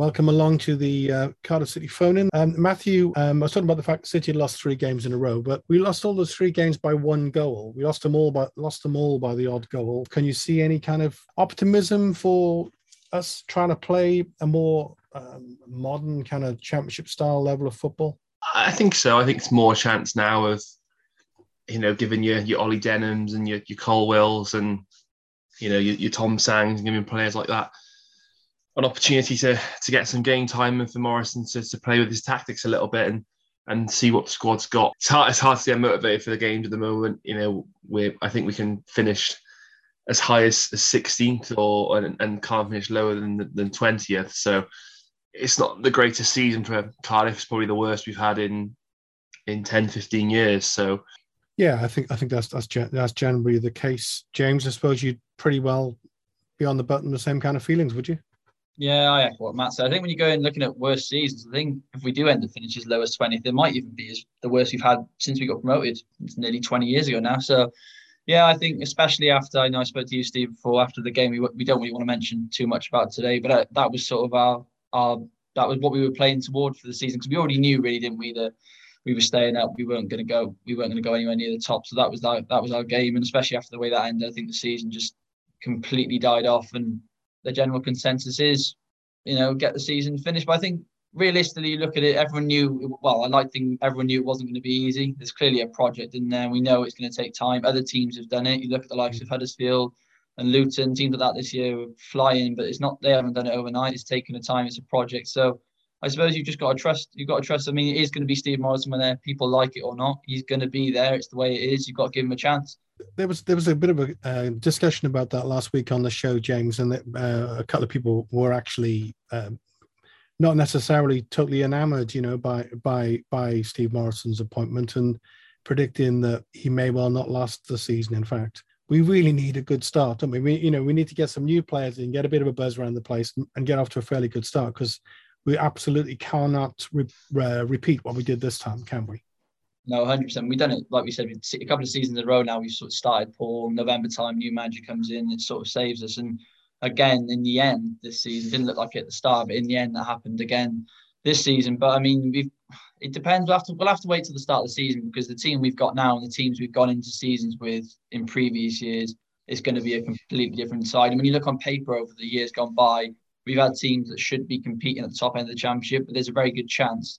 Welcome along to the Cardiff City phone-in. Matthew, I was talking about the fact City lost 3 games in a row, but we lost all those 3 games by 1 goal. We lost them all by the odd goal. Can you see any kind of optimism for us trying to play a more modern kind of championship-style level of football? I think so. I think it's more a chance now of, you know, giving your Ollie Denhams and your Colwills and, you know, your Tom Sangs, giving players like that an opportunity to get some game time, and for Morison to play with his tactics a little bit and see what the squad's got. It's hard to get motivated for the games at the moment. You know, I think we can finish as high as 16th and can't finish lower than 20th. So it's not the greatest season for Cardiff. It's probably the worst we've had in 10, 15 years. So yeah, I think that's generally the case. James, I suppose you'd pretty well be on the button the same kind of feelings, would you? Yeah, I echo what Matt said. I think when you go in looking at worst seasons, I think if we do end up finishing as low as 20th, it might even be the worst we've had since we got promoted. It's nearly 20 years ago now. So, yeah, I think especially after, I know I spoke to you, Steve, before, after the game, we don't really want to mention too much about today, but that was sort of that was what we were playing toward for the season, because we already knew, really, didn't we, that we were staying up, we weren't going to go anywhere near the top. So that was our game, and especially after the way that ended, I think the season just completely died off, and the general consensus is, you know, get the season finished. But I think realistically, you look at it, everyone knew, well, I like to think everyone knew it wasn't going to be easy. There's clearly a project in there. We know it's going to take time. Other teams have done it. You look at the likes of Huddersfield and Luton, teams like that this year were flying, but they haven't done it overnight. It's taken a time. It's a project. So I suppose you've just got to trust. You've got to trust. I mean, it is going to be Steve Morison whether people like it or not. He's going to be there. It's the way it is. You've got to give him a chance. There was a bit of a discussion about that last week on the show, James, and that, a couple of people were actually not necessarily totally enamoured, you know, by Steve Morison's appointment, and predicting that he may well not last the season. In fact, we really need a good start, don't we? We need to get some new players in, get a bit of a buzz around the place, and get off to a fairly good start, because we absolutely cannot repeat what we did this time, can we? No, 100%. We've done it, like we said, a couple of seasons in a row now. We've sort of started poor. November time, new manager comes in, it sort of saves us. And again, in the end, this season, didn't look like it at the start, but in the end, that happened again this season. But I mean, it depends. We'll have to wait till the start of the season, because the team we've got now and the teams we've gone into seasons with in previous years is going to be a completely different side. And when you look on paper over the years gone by, we've had teams that should be competing at the top end of the championship, but there's a very good chance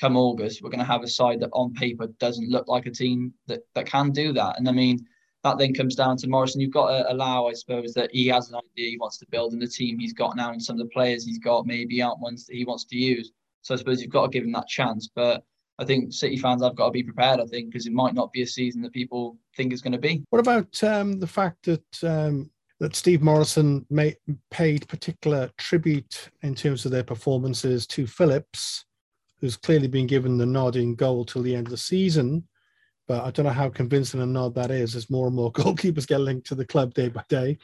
come August, we're going to have a side that on paper doesn't look like a team that can do that. And I mean, that then comes down to Morrison. You've got to allow, I suppose, that he has an idea he wants to build, and the team he's got now and some of the players he's got maybe aren't ones that he wants to use. So I suppose you've got to give him that chance. But I think City fans have got to be prepared, I think, because it might not be a season that people think it's going to be. What about the fact that that Steve Morison paid particular tribute in terms of their performances to Phillips, who's clearly been given the nod in goal till the end of the season, but I don't know how convincing a nod that is, as more and more goalkeepers get linked to the club day by day.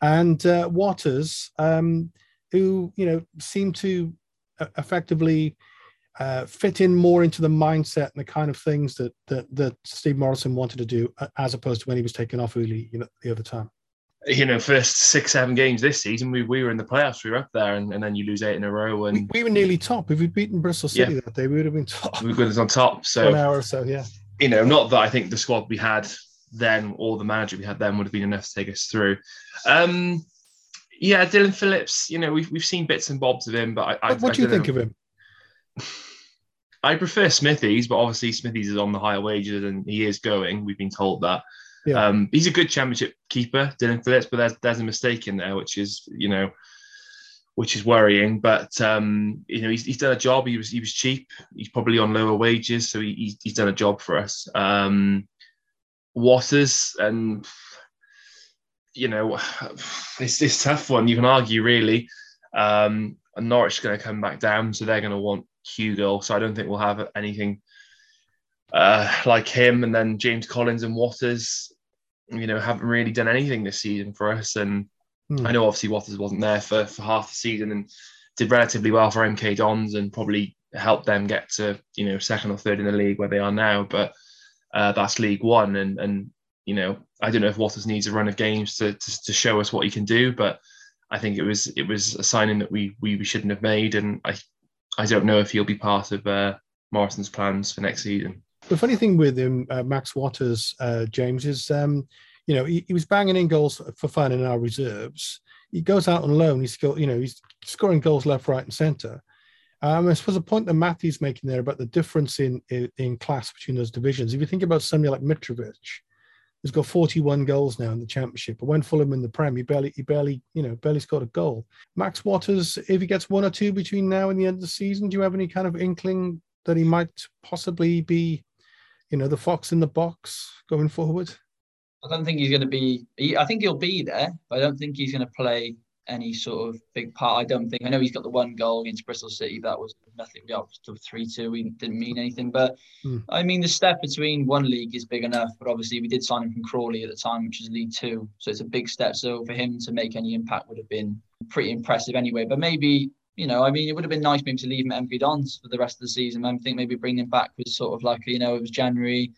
And Watters, who, you know, seemed to effectively fit in more into the mindset and the kind of things that Steve Morison wanted to do, as opposed to when he was taken off early, you know, the other time. You know, first 6-7 games this season, we were in the playoffs, we were up there, and then you lose 8 in a row. And we were nearly top. If we'd beaten Bristol City that day, we would have been top. We would have been on top. So, 1 hour or so, yeah. You know, not that I think the squad we had then or the manager we had then would have been enough to take us through. Yeah, Dillon Phillips, you know, we've seen bits and bobs of him, but what do you think of him? I prefer Smithies, but obviously Smithies is on the higher wages and he is going. We've been told that. Yeah. He's a good championship keeper, Dillon Phillips, but there's a mistake in there, which is worrying. But you know, he's done a job. He was cheap. He's probably on lower wages, so he's done a job for us. Watters, and you know, it's this tough one. You can argue really. And Norwich is going to come back down, so they're going to want Hugo. So I don't think we'll have anything like him. And then James Collins and Watters, you know, haven't really done anything this season for us. And I know obviously Watters wasn't there for half the season and did relatively well for MK Dons and probably helped them get to, you know, second or third in the league where they are now. But that's League One. And you know, I don't know if Watters needs a run of games to show us what he can do, but I think it was a signing that we shouldn't have made, and I don't know if he'll be part of Morrison's plans for next season. The funny thing with him, Max Watters, James, is he was banging in goals for fun in our reserves. He goes out on loan. He's scoring goals left, right, and centre. I suppose the point that Matthew's making there about the difference in class between those divisions. If you think about somebody like Mitrovic, he's got 41 goals now in the Championship, but when Fulham in the Prem, he barely scored a goal. Max Watters, if he gets one or two between now and the end of the season, do you have any kind of inkling that he might possibly be, the fox in the box going forward? I don't think he's going to be. I think he'll be there, but I don't think he's going to play any sort of big part. I don't think. I know he's got the one goal against Bristol City. That was nothing. We got 3-2. We didn't mean anything. But I mean, the step between one league is big enough. But obviously, we did sign him from Crawley at the time, which is League Two. So it's a big step. So for him to make any impact would have been pretty impressive anyway. But maybe, it would have been nice maybe to leave him at MV Dons for the rest of the season. I think maybe bringing him back was sort of like, it was January.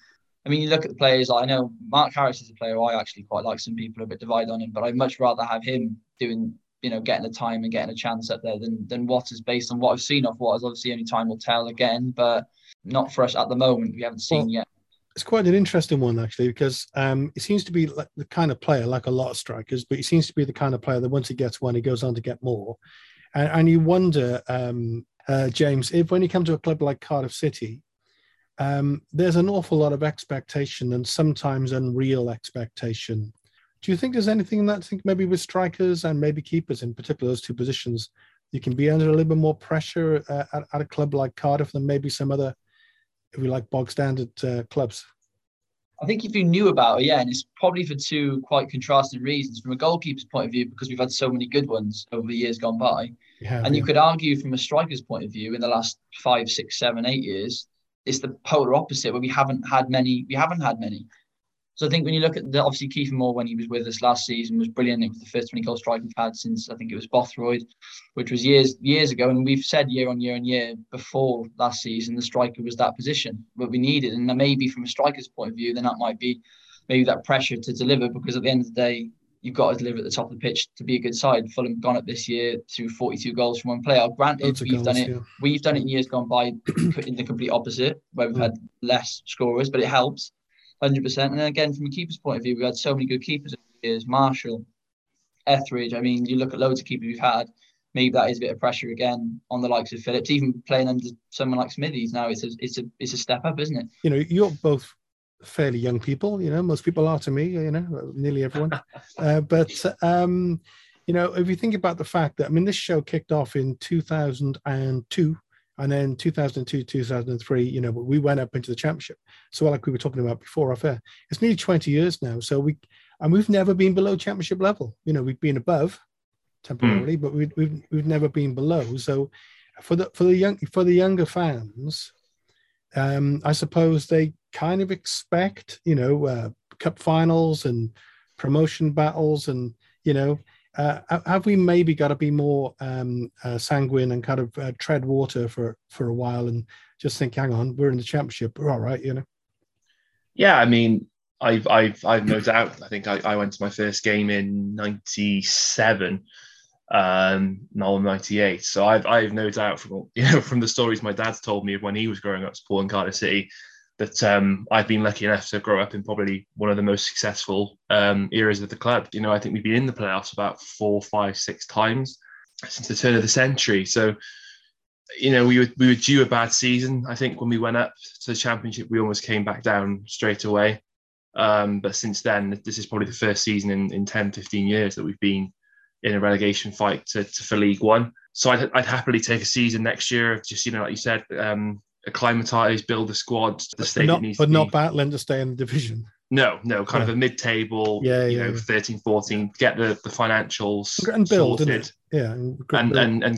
I mean, you look at the players. I know Mark Harris is a player I actually quite like. Some people are a bit divided on him, but I'd much rather have him doing, getting the time and getting a chance up there than Watters, based on what I've seen of Watters. Obviously, only time will tell again, but not for us at the moment. We haven't seen yet. It's quite an interesting one, actually, because it seems to be like the kind of player, like a lot of strikers, but he seems to be the kind of player that once he gets one, he goes on to get more. And you wonder, James, if when you come to a club like Cardiff City, there's an awful lot of expectation and sometimes unreal expectation. Do you think there's anything in that? I think maybe with strikers and maybe keepers in particular, those two positions, you can be under a little bit more pressure at a club like Cardiff than maybe some other, if you like, bog standard clubs. I think if you knew about it, yeah, and it's probably for two quite contrasting reasons. From a goalkeeper's point of view, because we've had so many good ones over the years gone by, you could argue from a striker's point of view in the last 5, 6, 7, 8 years, it's the polar opposite, where we haven't had many. So I think when you look at obviously Kiefer Moore, when he was with us last season, was brilliant. It was the first 20 goal strike we've had since, I think it was Bothroyd, which was years ago. And we've said year on year and year before last season, the striker was that position that we needed. And then maybe from a striker's point of view, then that might be maybe that pressure to deliver, because at the end of the day, you've got to deliver at the top of the pitch to be a good side. Fulham gone up this year through 42 goals from one player. Granted, we've done it in years gone by in the complete opposite, where we've had less scorers, but it helps 100%. And then again, from a keeper's point of view, we've had so many good keepers over the years. Marshall, Etheridge. I mean, you look at loads of keepers we've had. Maybe that is a bit of pressure again on the likes of Phillips. Even playing under someone like Smithies now, it's a step up, isn't it? You're both fairly young people, most people are to me, nearly everyone. But if you think about the fact that, I mean, this show kicked off in 2002, and then 2002, 2003, we went up into the Championship. So like we were talking about before off air, it's nearly 20 years now. So we've never been below Championship level. We've been above temporarily, but we've never been below. So for the younger fans, I suppose they kind of expect, cup finals and promotion battles, and, have we maybe got to be more sanguine and kind of tread water for a while and just think, hang on, we're in the Championship, we're all right, Yeah, I mean, I've no doubt. I think I went to my first game in 97. Now I'm 98, so I've no doubt from the stories my dad's told me of when he was growing up supporting Cardiff City, that I've been lucky enough to grow up in probably one of the most successful eras of the club. I think we've been in the playoffs about 4, 5, 6 times since the turn of the century. So we were due a bad season. I think when we went up to the Championship, we almost came back down straight away. But since then, this is probably the first season in 10-15 years that we've been in a relegation fight to for League One. So I'd happily take a season next year of just, like you said, acclimatise, build a squad, the state it needs to be. But not battling to stay in the division. No, kind of a mid-table, 13, 14, get the financials and build, sorted. Yeah, and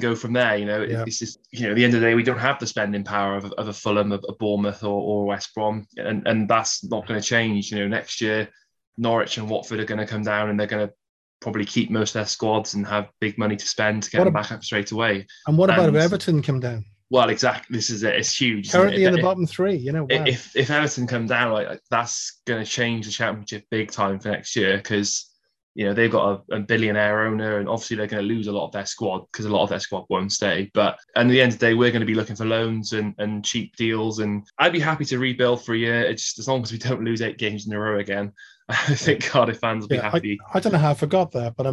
go from there, This is, at the end of the day, we don't have the spending power of a Fulham, of a Bournemouth or West Brom, and that's not going to change. Next year, Norwich and Watford are going to come down, and they're going to probably keep most of their squads and have big money to spend to get them back up straight away. And what about if Everton come down? Well, exactly. This is it. It's huge. Currently in the bottom three, Wow. If Everton come down, that's going to change the Championship big time for next year, because you know, they've got a billionaire owner, and obviously they're going to lose a lot of their squad because a lot of their squad won't stay. But at the end of the day, we're going to be looking for loans and cheap deals. And I'd be happy to rebuild for a year. It's just as long as we don't lose 8 games in a row again. I think Cardiff fans will be happy. I don't know how I forgot that, but I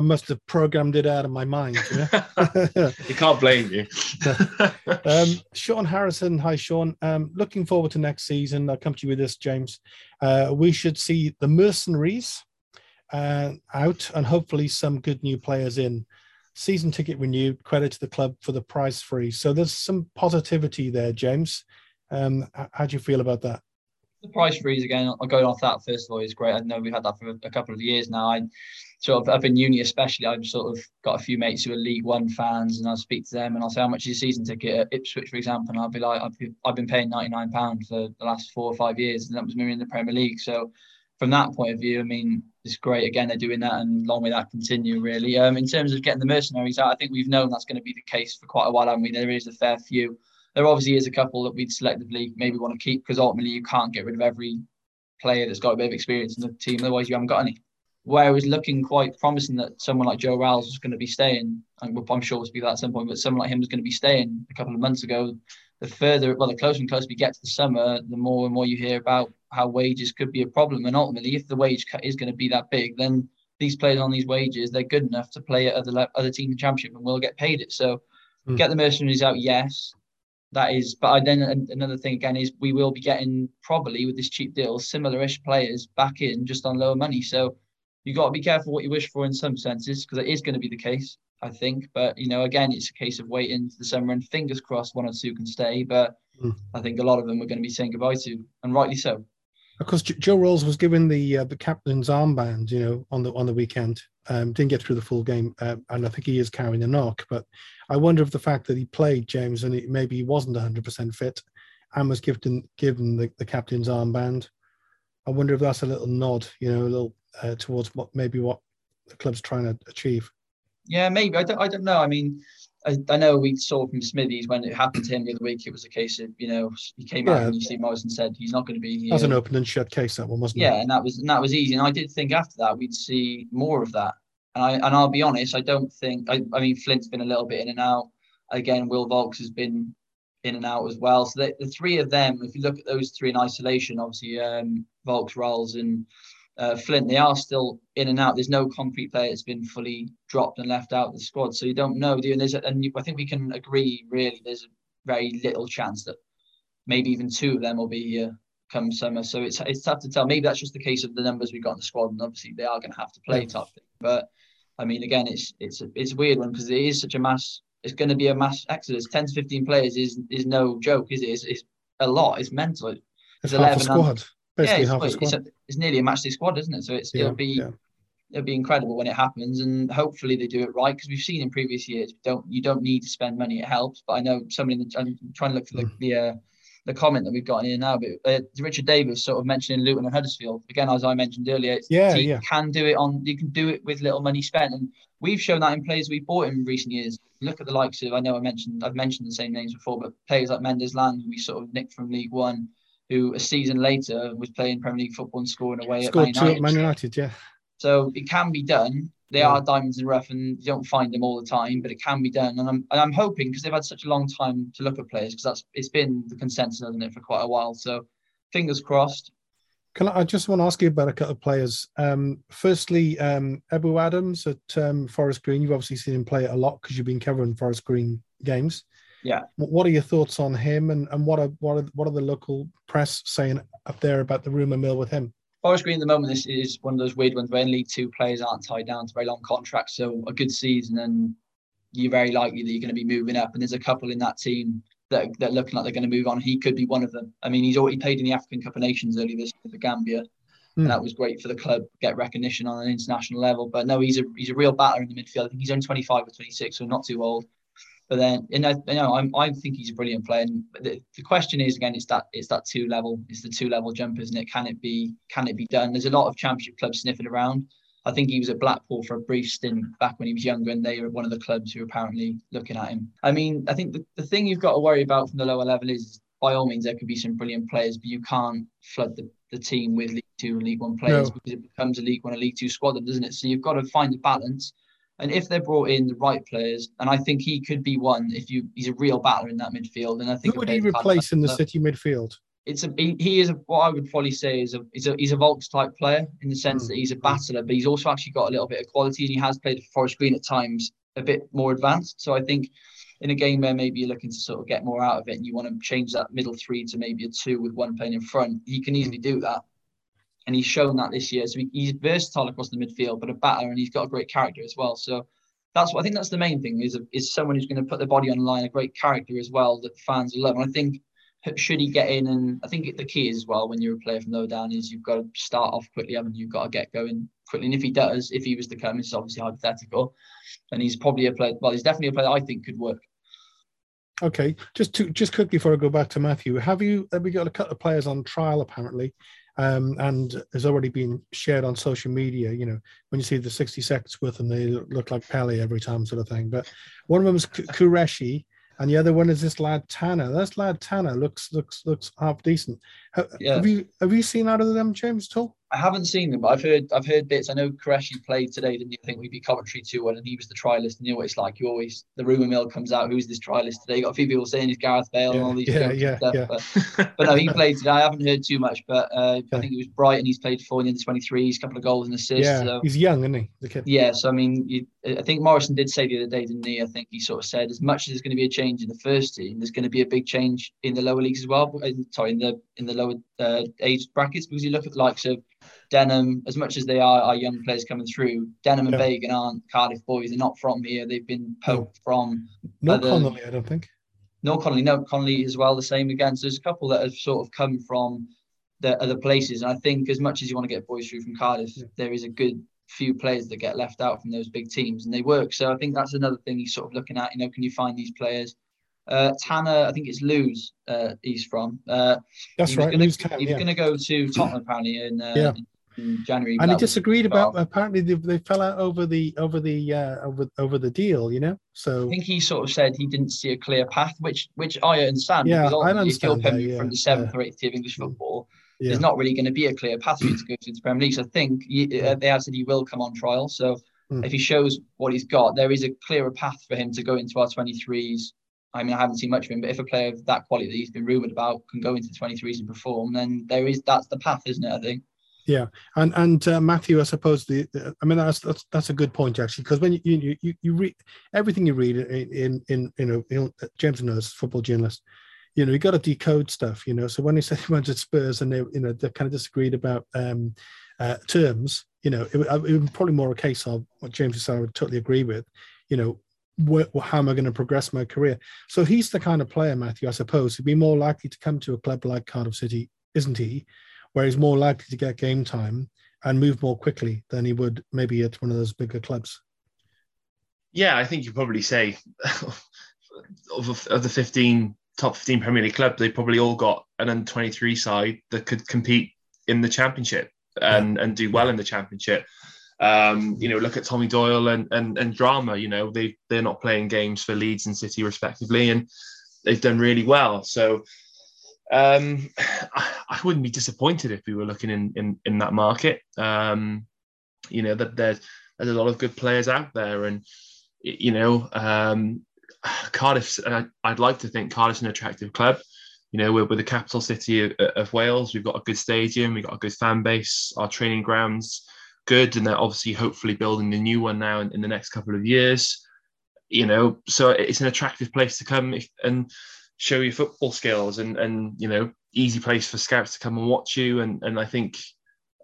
must have programmed it out of my mind. You can't blame you. Sean Harrison, hi Sean. Looking forward to next season. I'll come to you with this, James. We should see the mercenaries out and hopefully some good new players in. Season ticket renewed. Credit to the club for the price free. So there's some positivity there, James. How do you feel about that? The price freeze again, I'll go off that first of all, is great. I know we've had that for a couple of years now. I sort of up in uni especially, I've sort of got a few mates who are League One fans, and I'll speak to them and I'll say, how much is your season ticket at Ipswich, for example? And I'll be like, I've been paying £99 for the last 4 or 5 years, and that was me in the Premier League. So from that point of view, I mean, it's great again they're doing that, and long may that continue really. In terms of getting the mercenaries out, I think we've known that's going to be the case for quite a while, haven't we? There is a fair few. There obviously is a couple that we'd selectively maybe want to keep, because ultimately you can't get rid of every player that's got a bit of experience in the team, otherwise you haven't got any. Where it was looking quite promising that someone like Joe Ralls was going to be staying, and I'm sure we'll speak to that at some point, but someone like him was going to be staying a couple of months ago. The closer and closer we get to the summer, the more and more you hear about how wages could be a problem. And ultimately, if the wage cut is going to be that big, then these players on these wages, they're good enough to play at other teams in the Championship and will get paid it. So get the mercenaries out, yes. That is, but then another thing again is we will be getting probably with this cheap deal similar-ish players back in just on lower money. So you got to be careful what you wish for in some senses, because it is going to be the case, I think. But you know, again, it's a case of waiting for the summer, and fingers crossed 1 or 2 can stay. But I think a lot of them we're going to be saying goodbye to, and rightly so. Of course, Joe Ralls was given the captain's armband, you know, on the weekend. Didn't get through the full game, and I think he is carrying a knock. But I wonder if the fact that he played, James, and maybe he wasn't 100% fit and was given the captain's armband, I wonder if that's a little nod, you know, a little towards what the club's trying to achieve. Yeah, maybe. I don't know. I mean, I know we saw from Smithies when it happened to him the other week, it was a case of, you know, he came out and Steve Morison said he's not going to be here. That was an open and shut case, that one, wasn't it? Yeah, and that was easy. And I did think after that we'd see more of that. And I'll be honest, I don't think... I mean, Flint's been a little bit in and out. Again, Will Vaulks has been in and out as well. So the three of them, if you look at those three in isolation, obviously Vaulks, Rolls and... Flint, they are still in and out. There's no concrete player that's been fully dropped and left out of the squad, so you don't know, do you? And I think we can agree, really, there's a very little chance that maybe even 2 of them will be here come summer. So it's tough to tell. Maybe that's just the case of the numbers we've got in the squad, and obviously they are going to have to play type thing. But I mean, again, it's a weird one, because it is such a mass. It's going to be a mass exodus. 10 to 15 players is no joke, is it? It's a lot. It's mental. It's 11 half the squad. Basically half the squad. It's nearly a match day squad, isn't it? So it'll be incredible when it happens, and hopefully they do it right, because we've seen in previous years you don't need to spend money, it helps. But I know somebody I'm trying to look for the comment that we've got in here now, but Richard Davis sort of mentioning Luton and Huddersfield again, as I mentioned earlier. You can do it with little money spent, and we've shown that in players we bought in recent years. Look at the likes of, I know I've mentioned the same names before, but players like Mendez-Laing, we sort of nicked from League One, who a season later was playing Premier League football and scoring away at Man United. Scored 2 at Man United, yeah. So it can be done. They are diamonds in the rough, and you don't find them all the time, but it can be done. And I'm hoping, because they've had such a long time to look at players, because it's been the consensus, hasn't it, for quite a while. So fingers crossed. I just want to ask you about a couple of players. Firstly, Ebu Adams at Forest Green. You've obviously seen him play a lot because you've been covering Forest Green games. Yeah. What are your thoughts on him, and what are the local press saying up there about the rumour mill with him? Forest Green at the moment, this is one of those weird ones where in League Two players aren't tied down to very long contracts. So a good season and you're very likely that you're going to be moving up. And there's a couple in that team that are looking like they're going to move on. He could be one of them. I mean, he's already played in the African Cup of Nations earlier this year for Gambia. And that was great for the club, get recognition on an international level. But no, he's a real battler in the midfield. I think he's only 25 or 26, so not too old. But then, I think he's a brilliant player. And the question is, again, it's the 2-level jump, isn't it? Can it be done? There's a lot of Championship clubs sniffing around. I think he was at Blackpool for a brief stint back when he was younger, and they were one of the clubs who were apparently looking at him. I mean, I think the thing you've got to worry about from the lower level is, by all means, there could be some brilliant players, but you can't flood the team with League 2 and League One players, because it becomes a League One and League Two squad, doesn't it? So you've got to find the balance. And if they're brought in the right players, and I think he could be one, he's a real battler in that midfield. And I think who would he replace in the City midfield? He's a Vaulks type player in the sense that he's a battler, but he's also actually got a little bit of quality, and he has played at Forest Green at times a bit more advanced. So I think in a game where maybe you're looking to sort of get more out of it and you want to change that middle three to maybe a two with one playing in front, he can easily do that. And he's shown that this year. So he's versatile across the midfield, but a batter, and he's got a great character as well. So that's what I think, that's the main thing, is someone who's going to put their body on the line, a great character as well that fans love. And I think, should he get in, and I think the key is as well when you're a player from low down is you've got to start off quickly, haven't you? You've got to get going quickly. And if he does, if he was to come, it's obviously hypothetical, and he's probably a player, well, he's definitely a player that I think could work. Okay, just quickly before I go back to Matthew, have we got a couple of players on trial apparently? And has already been shared on social media. You know, when you see the 60 seconds with them, they look like Pele every time, sort of thing. But one of them is Qureshi, and the other one is this lad Tanner. This lad Tanner looks half decent. Have you seen either of them, James, at all? I haven't seen them, but I've heard bits. I know Qureshi played today, didn't you? I think we beat Coventry 2-1, and he was the trialist. And you know what it's like. You always, the rumour mill comes out, who's this trialist today? You got a few people saying he's Gareth Bale and all these jokes and stuff. Yeah. But no, he played today. I haven't heard too much, but I think he was Brighton. He's played 4 in the under-23s, he's a couple of goals and assists. Yeah, so. He's young, isn't he? The kid. Yeah, so I mean, I think Morison did say the other day, didn't he? I think he sort of said, as much as there's going to be a change in the first team, there's going to be a big change in the lower leagues as well. Sorry, in the lower age brackets, because you look at the likes of Denham, as much as they are young players coming through, Denham and Vagan aren't Cardiff boys. They're not from here. They've been poked from. Connolly, I don't think. Connolly as well, the same again. So there's a couple that have sort of come from the other places. And I think as much as you want to get boys through from Cardiff, there is a good few players that get left out from those big teams, and they work. So I think that's another thing he's sort of looking at. You know, can you find these players? Tanner, I think it's Lewes he's from. That's right. He's going to go to Tottenham apparently in January. And he disagreed about. Apparently, they fell out over the deal. You know, so I think he sort of said he didn't see a clear path, which I understand. Yeah, because I understand. From the 7th or 8th tier of English football, there's not really going to be a clear path to go to the Premier League. So I think they have said he will come on trial. So if he shows what he's got, there is a clearer path for him to go into our 23s. I mean, I haven't seen much of him, but if a player of that quality that he's been rumoured about can go into the 23s and perform, then that's the path, isn't it, I think? Yeah, and Matthew, I suppose that's a good point actually, because when you read everything you read in James knows, football journalist, you know, you got to decode stuff, you know. So when he said he went to Spurs and they kind of disagreed about terms, you know, it was probably more a case of what James said. I would totally agree with, you know. How am I going to progress my career? So he's the kind of player, Matthew, I suppose, who'd be more likely to come to a club like Cardiff City, isn't he? Where he's more likely to get game time and move more quickly than he would maybe at one of those bigger clubs. Yeah, I think you probably say of the top 15 Premier League club, they probably all got an under-23 side that could compete in the Championship and do well in the Championship. You know, look at Tommy Doyle and Drama. You know, they're not playing games for Leeds and City respectively, and they've done really well. So I wouldn't be disappointed if we were looking in that market. You know, that there's a lot of good players out there, and you know, Cardiff's. I'd like to think Cardiff's an attractive club. You know, we're the capital city of Wales. We've got a good stadium. We've got a good fan base. Our training grounds. Good, and they're obviously hopefully building a new one now in the next couple of years, you know, so it's an attractive place to come and show your football skills and you know, easy place for scouts to come and watch you, and I think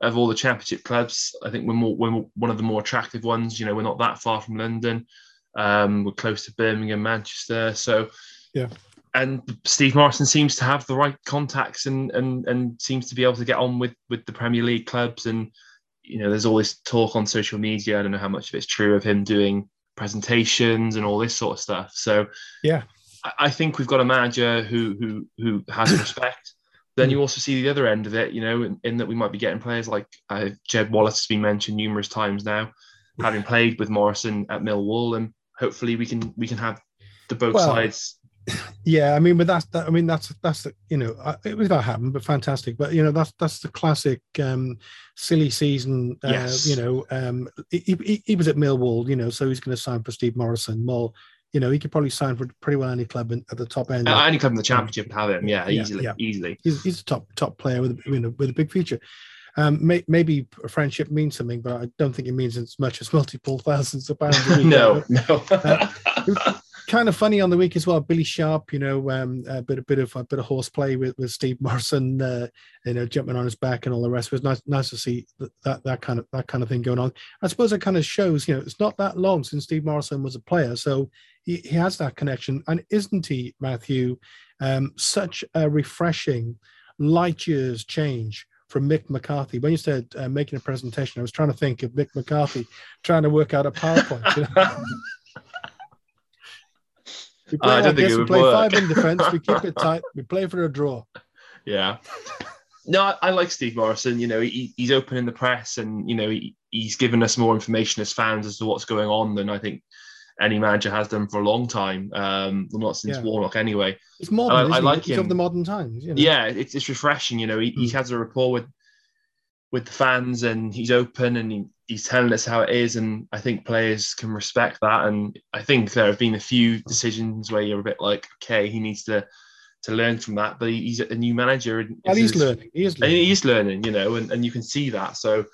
of all the Championship clubs, I think we're one of the more attractive ones. You know, we're not that far from London, we're close to Birmingham, Manchester, so yeah. And Steve Morison seems to have the right contacts and seems to be able to get on with the Premier League clubs, and you know, there's all this talk on social media. I don't know how much of it's true of him doing presentations and all this sort of stuff. So yeah, I think we've got a manager who has respect. Then you also see the other end of it, you know, in that we might be getting players like Jed Wallace has been mentioned numerous times now, having played with Morison at Millwall, and hopefully we can have the both sides. Yeah, I mean, but it was that happened, but fantastic. But you know, that's the classic silly season. Yes. You know, he was at Millwall, you know, so he's going to sign for Steve Morison. Well, you know, he could probably sign for pretty well any club at the top end. Any club in the Championship would have him. Yeah, easily. He's a top player with a big future. Maybe a friendship means something, but I don't think it means as much as multiple thousands of pounds. No. Kind of funny on the week as well, Billy Sharp, you know, a bit of horseplay with Steve Morrison, you know, jumping on his back and all the rest. It was nice to see that kind of thing going on. I suppose it kind of shows, you know, it's not that long since Steve Morrison was a player, so he has that connection. And isn't he, Matthew, such a refreshing light years change from Mick McCarthy? When you said making a presentation, I was trying to think of Mick McCarthy trying to work out a PowerPoint. You know? We play, I don't think it would play work. 5 in defence. We keep it tight. We play for a draw. Yeah. No, I like Steve Morrison. You know, he's open in the press, and you know, he's given us more information as fans as to what's going on than I think any manager has done for a long time. Well, not since Warnock, anyway. It's modern. I like him. It's of the modern times. You know? Yeah, it's refreshing. You know, he has a rapport with the fans, and he's open, and he's telling us how it is, and I think players can respect that. And I think there have been a few decisions where you're a bit like, okay, he needs to learn from that, but he's a new manager, and he's learning, you know, and you can see that. So,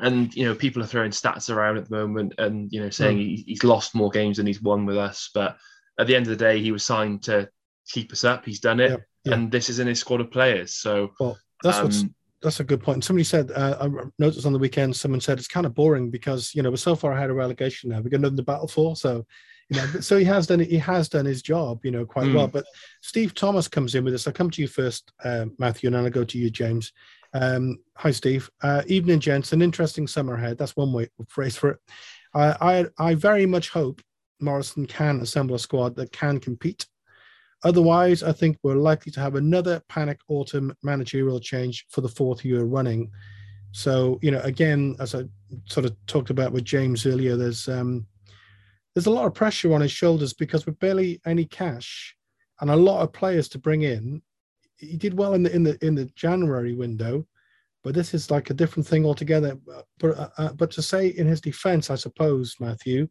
and you know, people are throwing stats around at the moment, and you know, saying he's lost more games than he's won with us, but at the end of the day, he was signed to keep us up. He's done it, and this is in his squad of players. So, well, that's a good point. And somebody said, I noticed on the weekend, someone said it's kind of boring because, you know, we're so far ahead of relegation now. We've got nothing to battle for. So, you know, so he has done his job, you know, quite well. But Steve Thomas comes in with us. I'll come to you first, Matthew, and then I'll go to you, James. Hi, Steve. Evening, gents. An interesting summer ahead. That's one way phrase for it. I very much hope Morrison can assemble a squad that can compete. Otherwise, I think we're likely to have another panic autumn managerial change for the fourth year running. So, you know, again, as I sort of talked about with James earlier, there's a lot of pressure on his shoulders because with barely any cash and a lot of players to bring in, he did well in the January window, but this is like a different thing altogether. But to say in his defence, I suppose, Matthew,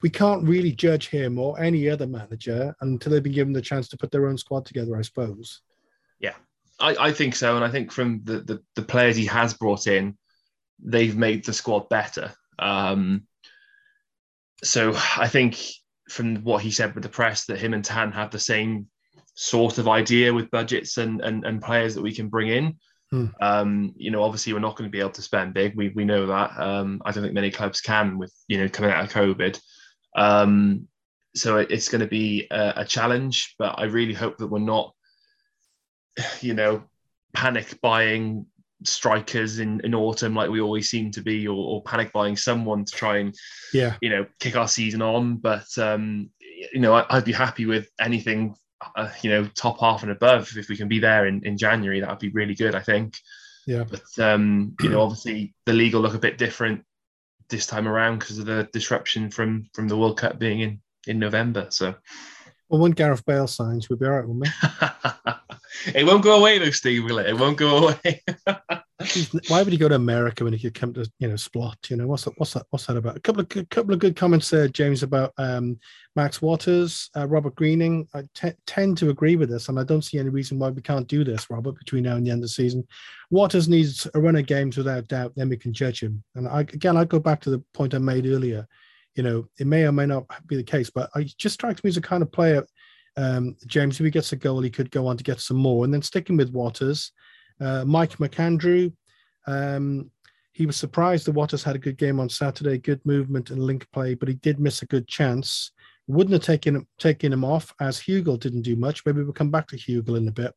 we can't really judge him or any other manager until they've been given the chance to put their own squad together, I suppose. Yeah, I think so. And I think from the players he has brought in, they've made the squad better. So I think from what he said with the press, that him and Tan have the same sort of idea with budgets and players that we can bring in. You know, obviously we're not going to be able to spend big. We know that. I don't think many clubs can with, you know, coming out of COVID. So it's going to be a challenge, but I really hope that we're not, you know, panic buying strikers in autumn like we always seem to be, or panic buying someone to try and, you know, kick our season on. But, you know, I'd be happy with anything, you know, top half and above. If we can be there in January, that would be really good, I think. Yeah. But, you know, obviously the league will look a bit different this time around because of the disruption from the World Cup being in November. So, well, when Gareth Bale signs, we'll be all right, won't we? It won't go away, though, Steve, will it? It won't go away. Why would he go to America when he could come to, you know, Splot? You know, what's that about? A couple of good comments there, James, about Max Watters, Robert Greening. I tend to agree with this, and I don't see any reason why we can't do this, Robert, between now and the end of the season. Watters needs a run of games without doubt, then we can judge him. And I go back to the point I made earlier. You know, it may or may not be the case, but he just strikes me as a kind of player, James, if he gets a goal, he could go on to get some more. And then sticking with Watters, Mike McAndrew, he was surprised that Watters had a good game on Saturday, good movement and link play, but he did miss a good chance. Wouldn't have taken him off, as Hugo didn't do much. Maybe we'll come back to Hugo in a bit.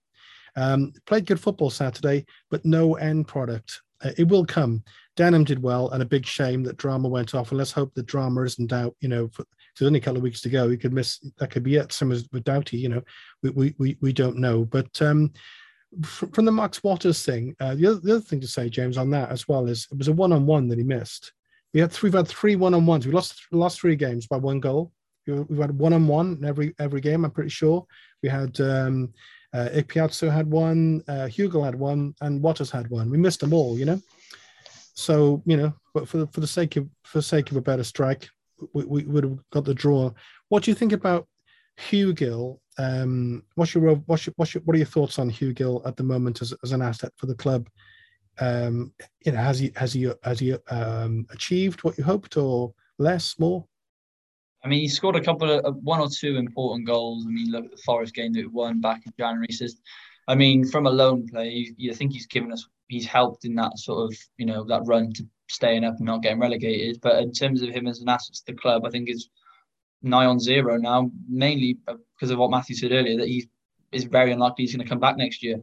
Played good football Saturday, but no end product. It will come. Denham did well, and a big shame that drama went off. And let's hope the drama isn't out. You know, there's only a couple of weeks to go. He could miss. That could be it. Same as with Doughty. You know, we don't know. But from the Max Watters thing, the other thing to say, James, on that as well is it was a 1-on-1 that he missed. We've had three 1-on-1s. We lost the last three games by one goal. We've had one-on-one in every game, I'm pretty sure. We had Ikpiatsu had one, Hugo had one, and Watters had one. We missed them all, you know. So, you know, but for the sake of a better strike, we would have got the draw. What do you think about Hugill? What are your thoughts on Hugill at the moment as an asset for the club? You know, has he achieved what you hoped, or less, more? I mean, he scored one or two important goals. I mean, look at the Forest game that we won back in January. I mean, from a loan play, you think he's helped in that sort of, you know, that run to staying up and not getting relegated. But in terms of him as an asset to the club, I think it's nigh on zero now, mainly because of what Matthew said earlier, that he is very unlikely he's going to come back next year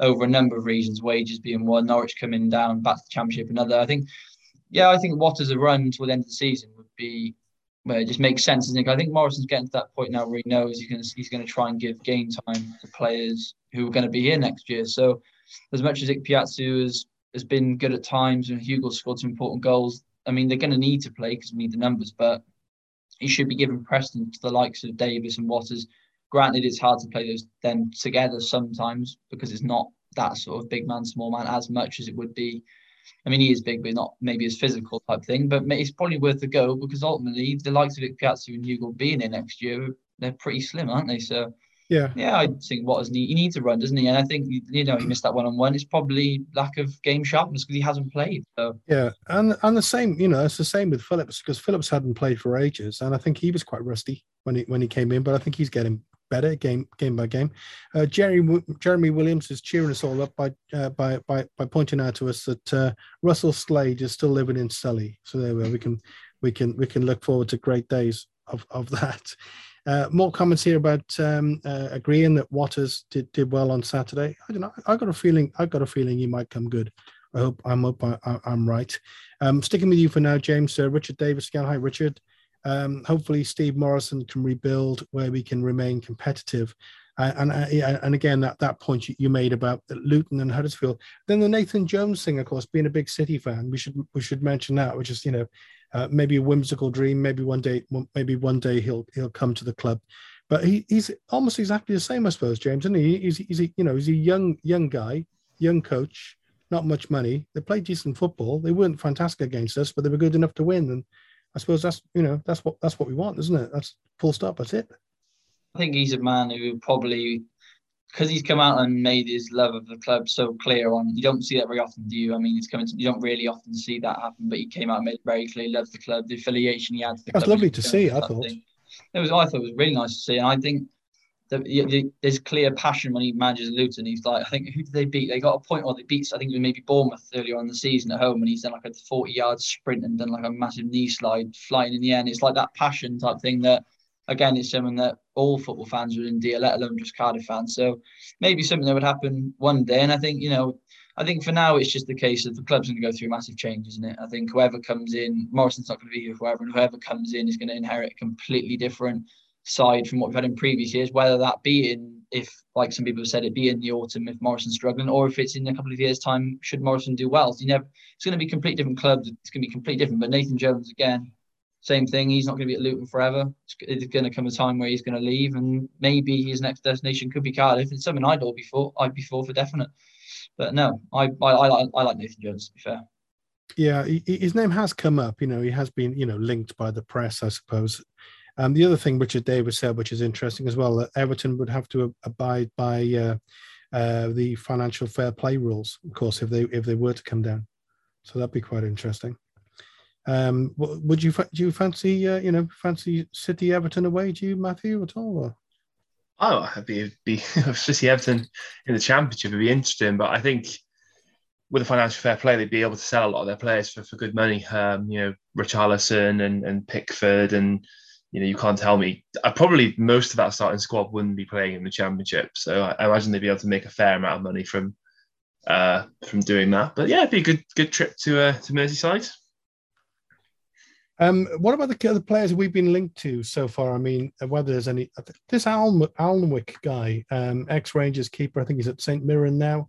over a number of reasons, wages being one, Norwich coming down, back to the Championship another. I think Watters' a run till the end of the season would be, well, it just makes sense, doesn't it? I think Morrison's getting to that point now where he knows he's going to try and give game time to players who are going to be here next year. So as much as Ikpiatsu has been good at times and Hugo scored some important goals, I mean, they're going to need to play because we need the numbers, but he should be giving precedence to the likes of Davis and Watters. Granted, it's hard to play them together sometimes because it's not that sort of big man, small man as much as it would be. I mean, he is big, but not maybe as physical type thing. But it's probably worth a go because ultimately the likes of Ikpiatsu and Hugo being here next year, they're pretty slim, aren't they? So, yeah, I think Watters needs a run, doesn't he? And I think, you know, he missed that one-on-one. It's probably lack of game sharpness because he hasn't played. So. Yeah, and the same, you know, it's the same with Phillips because Phillips hadn't played for ages, and I think he was quite rusty when he came in. But I think he's getting better game by game. Jeremy Williams is cheering us all up by pointing out to us that Russell Slade is still living in Sully. So there we are. We can look forward to great days of that. More comments here about agreeing that Watters did well on Saturday. I don't know. I got a feeling he might come good. I'm right. Sticking with you for now, James. Richard Davis again. Hi, Richard. Hopefully, Steve Morison can rebuild where we can remain competitive. And again, that point you made about Luton and Huddersfield. Then the Nathan Jones thing, of course, being a big City fan, we should mention that, which is, you know, maybe a whimsical dream. Maybe one day he'll come to the club. But he's almost exactly the same, I suppose, James, isn't he? He's a young guy, young coach, not much money. They played decent football. They weren't fantastic against us, but they were good enough to win. And I suppose that's what we want, isn't it? That's full stop. That's it. I think he's a man who probably, because he's come out and made his love of the club so clear on, you don't see that very often, do you? I mean, you don't really often see that happen, but he came out and made it very clear he loves the club, the affiliation he had to the club. That's lovely to see, I thought. I thought it was really nice to see, and I think there's clear passion when he manages Luton. He's like, I think, who did they beat? They got a point, or they beat, I think it was maybe Bournemouth earlier on in the season at home, and he's done like a 40-yard sprint and done like a massive knee slide flying in the end. It's like that passion type thing that, again, it's something that all football fans would endear, let alone just Cardiff fans. So maybe something that would happen one day. And I think, you know, for now it's just the case of the club's going to go through massive change, isn't it? I think whoever comes in, Morrison's not going to be here forever, and whoever comes in is going to inherit a completely different side from what we've had in previous years, whether that be in, if, like some people have said, it be in the autumn if Morrison's struggling, or if it's in a couple of years' time, should Morrison do well. So you never, it's going to be completely different clubs. It's going to be completely different. But Nathan Jones, again, same thing. He's not going to be at Luton forever. It's going to come a time where he's going to leave, and maybe his next destination could be Cardiff. It's something I'd be for definite. But no, I like Nathan Jones, to be fair. Yeah, his name has come up. You know, he has been, you know, linked by the press, I suppose. The other thing Richard Davis said, which is interesting as well, that Everton would have to abide by the financial fair play rules, of course, if they were to come down. So that'd be quite interesting. Do you fancy City Everton away? Do you, Matthew, at all? Or? Oh, it'd be City Everton in the Championship would be interesting, but I think with the financial fair play, they'd be able to sell a lot of their players for good money. You know, Richarlison and Pickford, and you know, you can't tell me. Probably most of that starting squad wouldn't be playing in the Championship, so I imagine they'd be able to make a fair amount of money from doing that. But yeah, it'd be a good trip to Merseyside. What about the other players we've been linked to so far? I mean, whether there's any... This Alnwick guy, ex-Rangers keeper, I think he's at St Mirren now.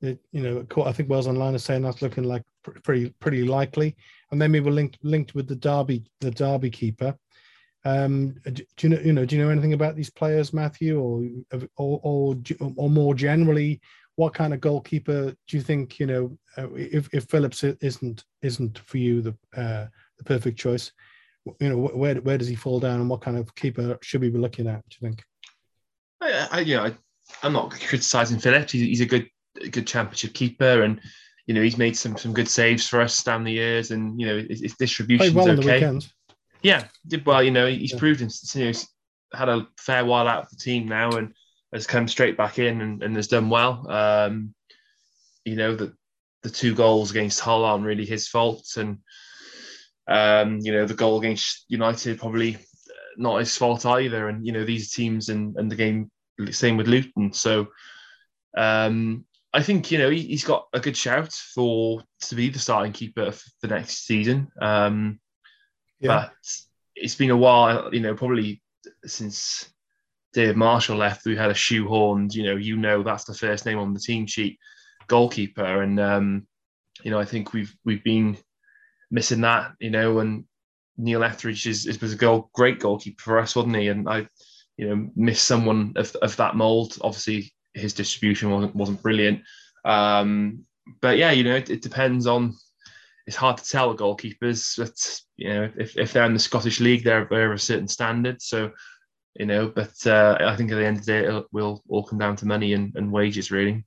You know, I think Wales Online is saying that's looking like pretty likely. And then we were linked with the Derby keeper. Do you know anything about these players, Matthew, or more generally, what kind of goalkeeper do you think, you know, if Phillips isn't for you the perfect choice, you know, where does he fall down, and what kind of keeper should we be looking at, do you think? I'm not criticising Phillips. He's a good championship keeper, and you know, he's made some good saves for us down the years, and you know, his distribution's well okay. On the yeah, did well. You know, he's proved himself. You know, he's had a fair while out of the team now, and has come straight back in, and has done well. You know, the two goals against Hull aren't really his fault, and you know, the goal against United probably not his fault either. And you know, these teams and the game, same with Luton. So I think, you know, he's got a good shout to be the starting keeper for next season. Yeah. But it's been a while, you know, probably since Dave Marshall left, we had a shoehorned, you know, that's the first name on the team sheet, goalkeeper. And, you know, I think we've been missing that, you know, and Neil Etheridge was a great goalkeeper for us, wasn't he? And I, you know, missed someone of that mould. Obviously, his distribution wasn't brilliant. But yeah, you know, it depends on... It's hard to tell the goalkeepers, but you know, if they're in the Scottish League, they're of a certain standard. So, you know, but I think at the end of the day, it will all come down to money and wages, really.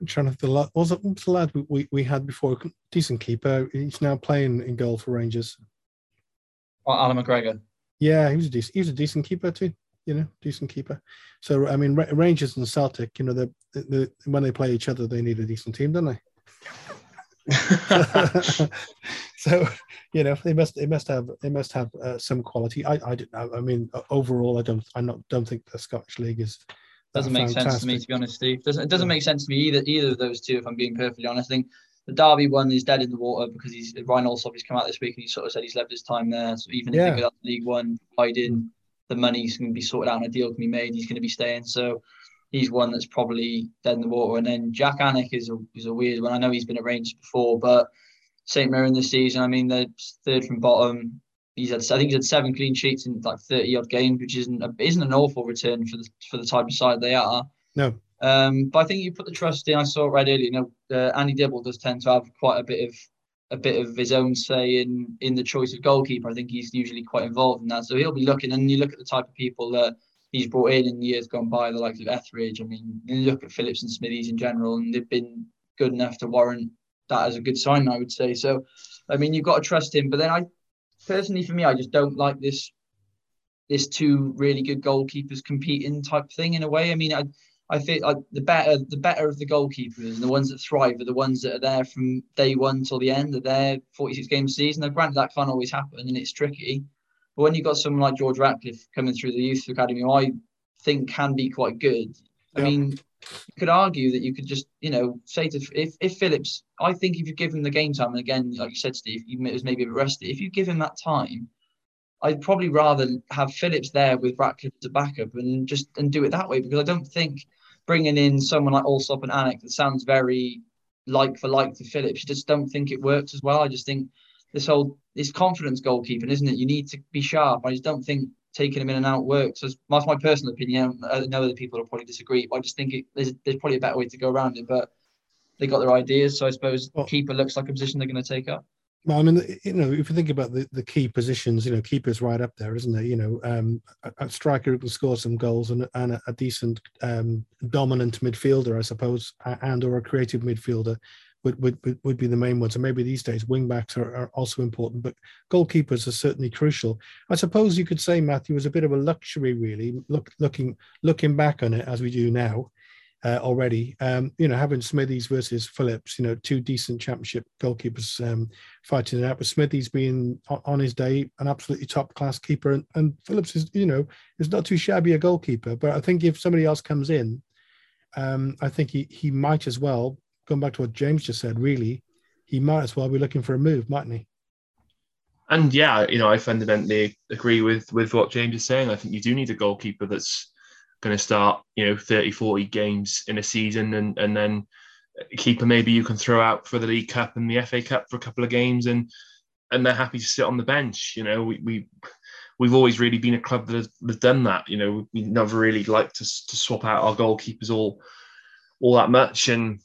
I'm trying to think, what was the lad we had before? Decent keeper. He's now playing in goal for Rangers. Oh, Alan McGregor. Yeah, he was a decent keeper too. You know, decent keeper. So I mean, Rangers and Celtic, you know, when they play each other, they need a decent team, don't they? So you know, they must have some quality. I don't know. I mean, overall, I don't think the Scottish League is. Doesn't make fantastic. Sense to me, to be honest, Steve. It doesn't make sense to me either of those two. If I'm being perfectly honest, I think the Derby one is dead in the water because Ryan Alsop has come out this week and he sort of said he's left his time there. So even if they go up to League One, the money's going to be sorted out and a deal can be made. He's going to be staying. So. He's one that's probably dead in the water. And then Jack Anick is a weird one. I know he's been at Rangers before, but St Mirren this season, I mean, they're third from bottom. I think he's had 7 clean sheets in like 30-odd games, which isn't an awful return for the type of side they are. No. But I think you put the trust in. I saw it right earlier. You know, Andy Dibble does tend to have quite a bit of his own say in the choice of goalkeeper. I think he's usually quite involved in that. So he'll be looking, and you look at the type of people that he's brought in years gone by, the likes of Etheridge. I mean, you look at Phillips and Smithies in general, and they've been good enough to warrant that as a good sign, I would say. So, I mean, you've got to trust him. But then I just don't like this two really good goalkeepers competing type thing in a way. I mean, I feel like the better of the goalkeepers and the ones that thrive are the ones that are there from day one till the end of their 46 game season. Now, granted, that can't always happen, and it's tricky. But when you've got someone like George Ratcliffe coming through the youth academy, who I think can be quite good. Yeah. I mean, you could argue that you could just, you know, say to if Phillips, I think if you give him the game time, and again, like you said, Steve, he was maybe a bit rusty. If you give him that time, I'd probably rather have Phillips there with Ratcliffe to back up and do it that way, because I don't think bringing in someone like Alsop and Anik, that sounds very like for like to Phillips. I just don't think it works as well. I just think this confidence goalkeeping, isn't it? You need to be sharp. I just don't think taking him in and out works. That's my personal opinion. I know other people will probably disagree, but I just think there's probably a better way to go around it. But they got their ideas, so I suppose keeper looks like a position they're going to take up. Well, I mean, you know, if you think about the key positions, you know, keeper's right up there, isn't it? You know, a striker who can score some goals and a decent dominant midfielder, I suppose, and or a creative midfielder. Would be the main ones, and maybe these days wing backs are also important, but goalkeepers are certainly crucial. I suppose you could say, Matthew, was a bit of a luxury, really. Looking back on it as we do now, already, you know, having Smithies versus Phillips, you know, two decent championship goalkeepers fighting it out, with Smithies being on his day an absolutely top class keeper, and Phillips is, you know, is not too shabby a goalkeeper, but I think if somebody else comes in, I think he might as well. Going back to what James just said, really, he might as well be looking for a move, mightn't he? And yeah, you know, I fundamentally agree with what James is saying. I think you do need a goalkeeper that's going to start, you know, 30, 40 games in a season, and then a keeper maybe you can throw out for the League Cup and the FA Cup for a couple of games, and they're happy to sit on the bench. You know, we we've always really been a club that has done that. You know, we never really liked to swap out our goalkeepers all that much. And,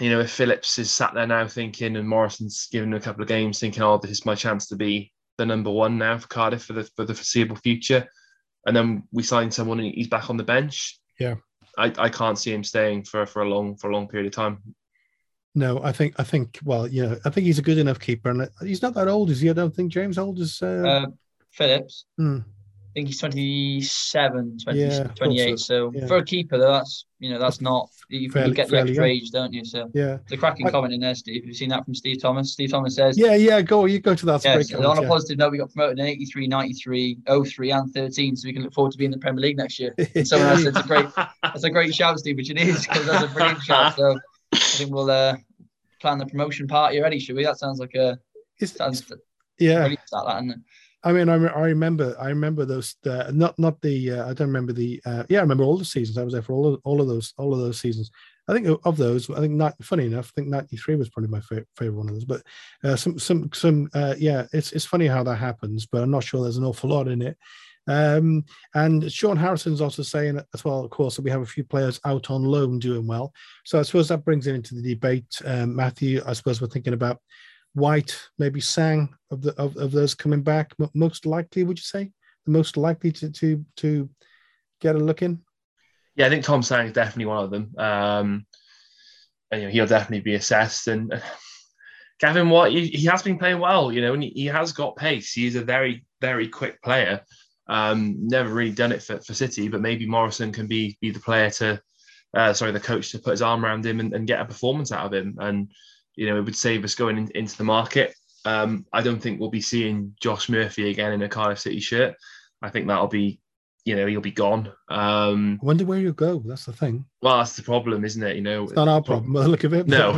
you know, if Phillips is sat there now thinking, and Morrison's given a couple of games thinking, oh, this is my chance to be the number one now for Cardiff for the foreseeable future, and then we sign someone and he's back on the bench. Yeah, I can't see him staying for a long period of time. No, I think. Well, you know, I think he's a good enough keeper, and he's not that old, is he? I don't think James old is. Phillips. Hmm. I think he's 27, 28. So yeah. For a keeper, though, that's, you know, that's not, you fairly, get the extra age, don't you? So yeah, the cracking comment in there, Steve. You've seen that from Steve Thomas. Steve Thomas says, yeah, go to that. Yes, so on a positive note, we got promoted in 83, 93, 03, and 13, so we can look forward to being in the Premier League next year. And someone else said, that's a great shout, Steve, which it is, because that's a brilliant shout. So I think we'll plan the promotion party already, should we? That sounds like a really start that, isn't it? I mean, I remember those. Not the. I don't remember the. I remember all the seasons. I was there for all of those seasons. I think of those. I think funny enough, I think 93 was probably my favorite one of those. But some. It's funny how that happens. But I'm not sure there's an awful lot in it. And Sean Harrison's also saying as well, of course, that we have a few players out on loan doing well. So I suppose that brings it into the debate, Matthew. I suppose we're thinking about White, maybe Sang, of those coming back, most likely, would you say? The most likely to get a look in? Yeah, I think Tom Sang is definitely one of them. And, you know, he'll definitely be assessed. And Gavin White, he has been playing well, you know, and he has got pace. He's a very, very quick player. Never really done it for City, but maybe Morrison can be the player the coach to put his arm around him and get a performance out of him. And, you know, it would save us going into the market. I don't think we'll be seeing Josh Murphy again in a Cardiff City shirt. I think that'll be, you know, he'll be gone. I wonder where he'll go. That's the thing. Well, that's the problem, isn't it? You know, it's not our problem. By the look of it. No.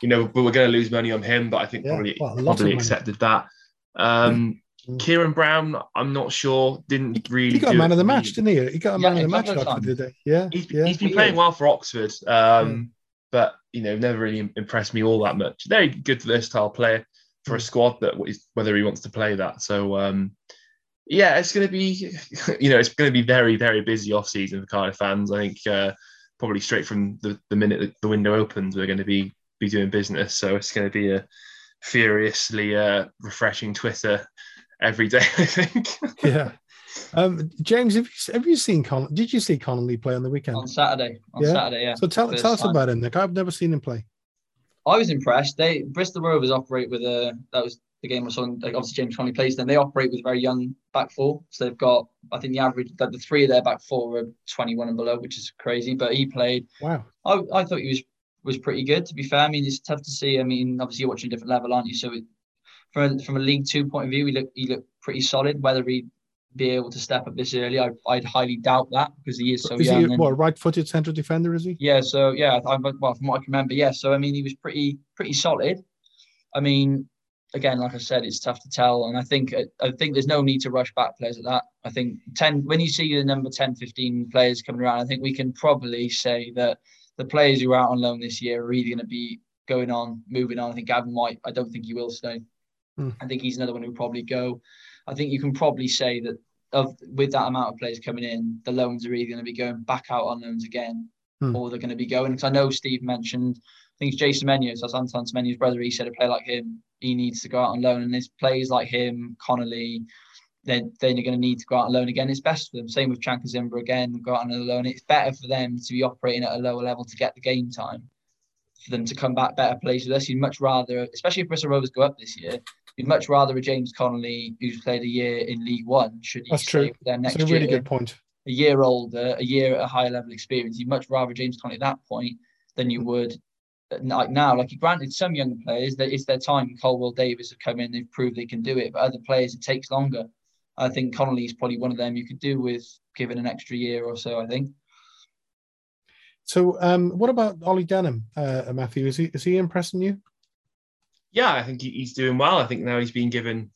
You know, but we're going to lose money on him. But I think probably accepted that. Kieran Brown, I'm not sure. He got a man of the match, didn't he? He got a man of the match after the day. Yeah, he's been playing well for Oxford. But, you know, never really impressed me all that much. Very good versatile player for a squad that is, whether he wants to play that. So, it's going to be, you know, it's going to be very, very busy off season for Cardiff fans. I think probably straight from the minute that the window opens, we're going to be doing business. So it's going to be a furiously refreshing Twitter every day, I think. Yeah. James, have you seen Connolly play on the weekend? On Saturday, yeah. So tell us about him, Nick. I've never seen him play. I was impressed. Bristol Rovers operate with that was the game I saw. Like, obviously, James Connolly plays them. They operate with a very young back four. So they've got, I think, the average, the three of their back four are 21 and below, which is crazy. But he played. Wow. I thought he was pretty good, to be fair. I mean, it's tough to see. I mean, obviously, you're watching a different level, aren't you? So from a League Two point of view, he looked pretty solid. Whether he be able to step up this early, I'd highly doubt that, because he is so young. He right-footed central defender, is he? Yeah, so from what I can remember, yeah. So I mean, he was pretty solid. I mean, again, like I said, it's tough to tell, and I think there's no need to rush back players at that. I think when you see the number 10, 15 players coming around, I think we can probably say that the players who are out on loan this year are really going to be moving on. I think Gavin White, I don't think he will stay. I think he's another one who will probably go. I think you can probably say that with that amount of players coming in, the loans are either going to be going back out on loans again, or they're going to be going. Because I know Steve mentioned, I think it's Jason Menzies, that's Anton Menzies' brother, he said a player like him, he needs to go out on loan. And there's players like him, Connolly, then you're going to need to go out on loan again. It's best for them. Same with Chanka Zimbra again, go out on loan. It's better for them to be operating at a lower level to get the game time, for them to come back better places with us. You'd much rather, especially if Bristol Rovers go up this year, you'd much rather a James Connolly who's played a year in League One, should he stay with them next year. That's a really good point. A year older, a year at a higher level experience. You'd much rather James Connolly at that point than you would like now. Like, granted, some young players, that it's their time. Colwill, Davis have come in, they've proved they can do it. But other players, it takes longer. I think Connolly's probably one of them you could do with giving an extra year or so, I think. So, what about Ollie Denham, Matthew? Is he impressing you? Yeah, I think he's doing well. I think now he's been given,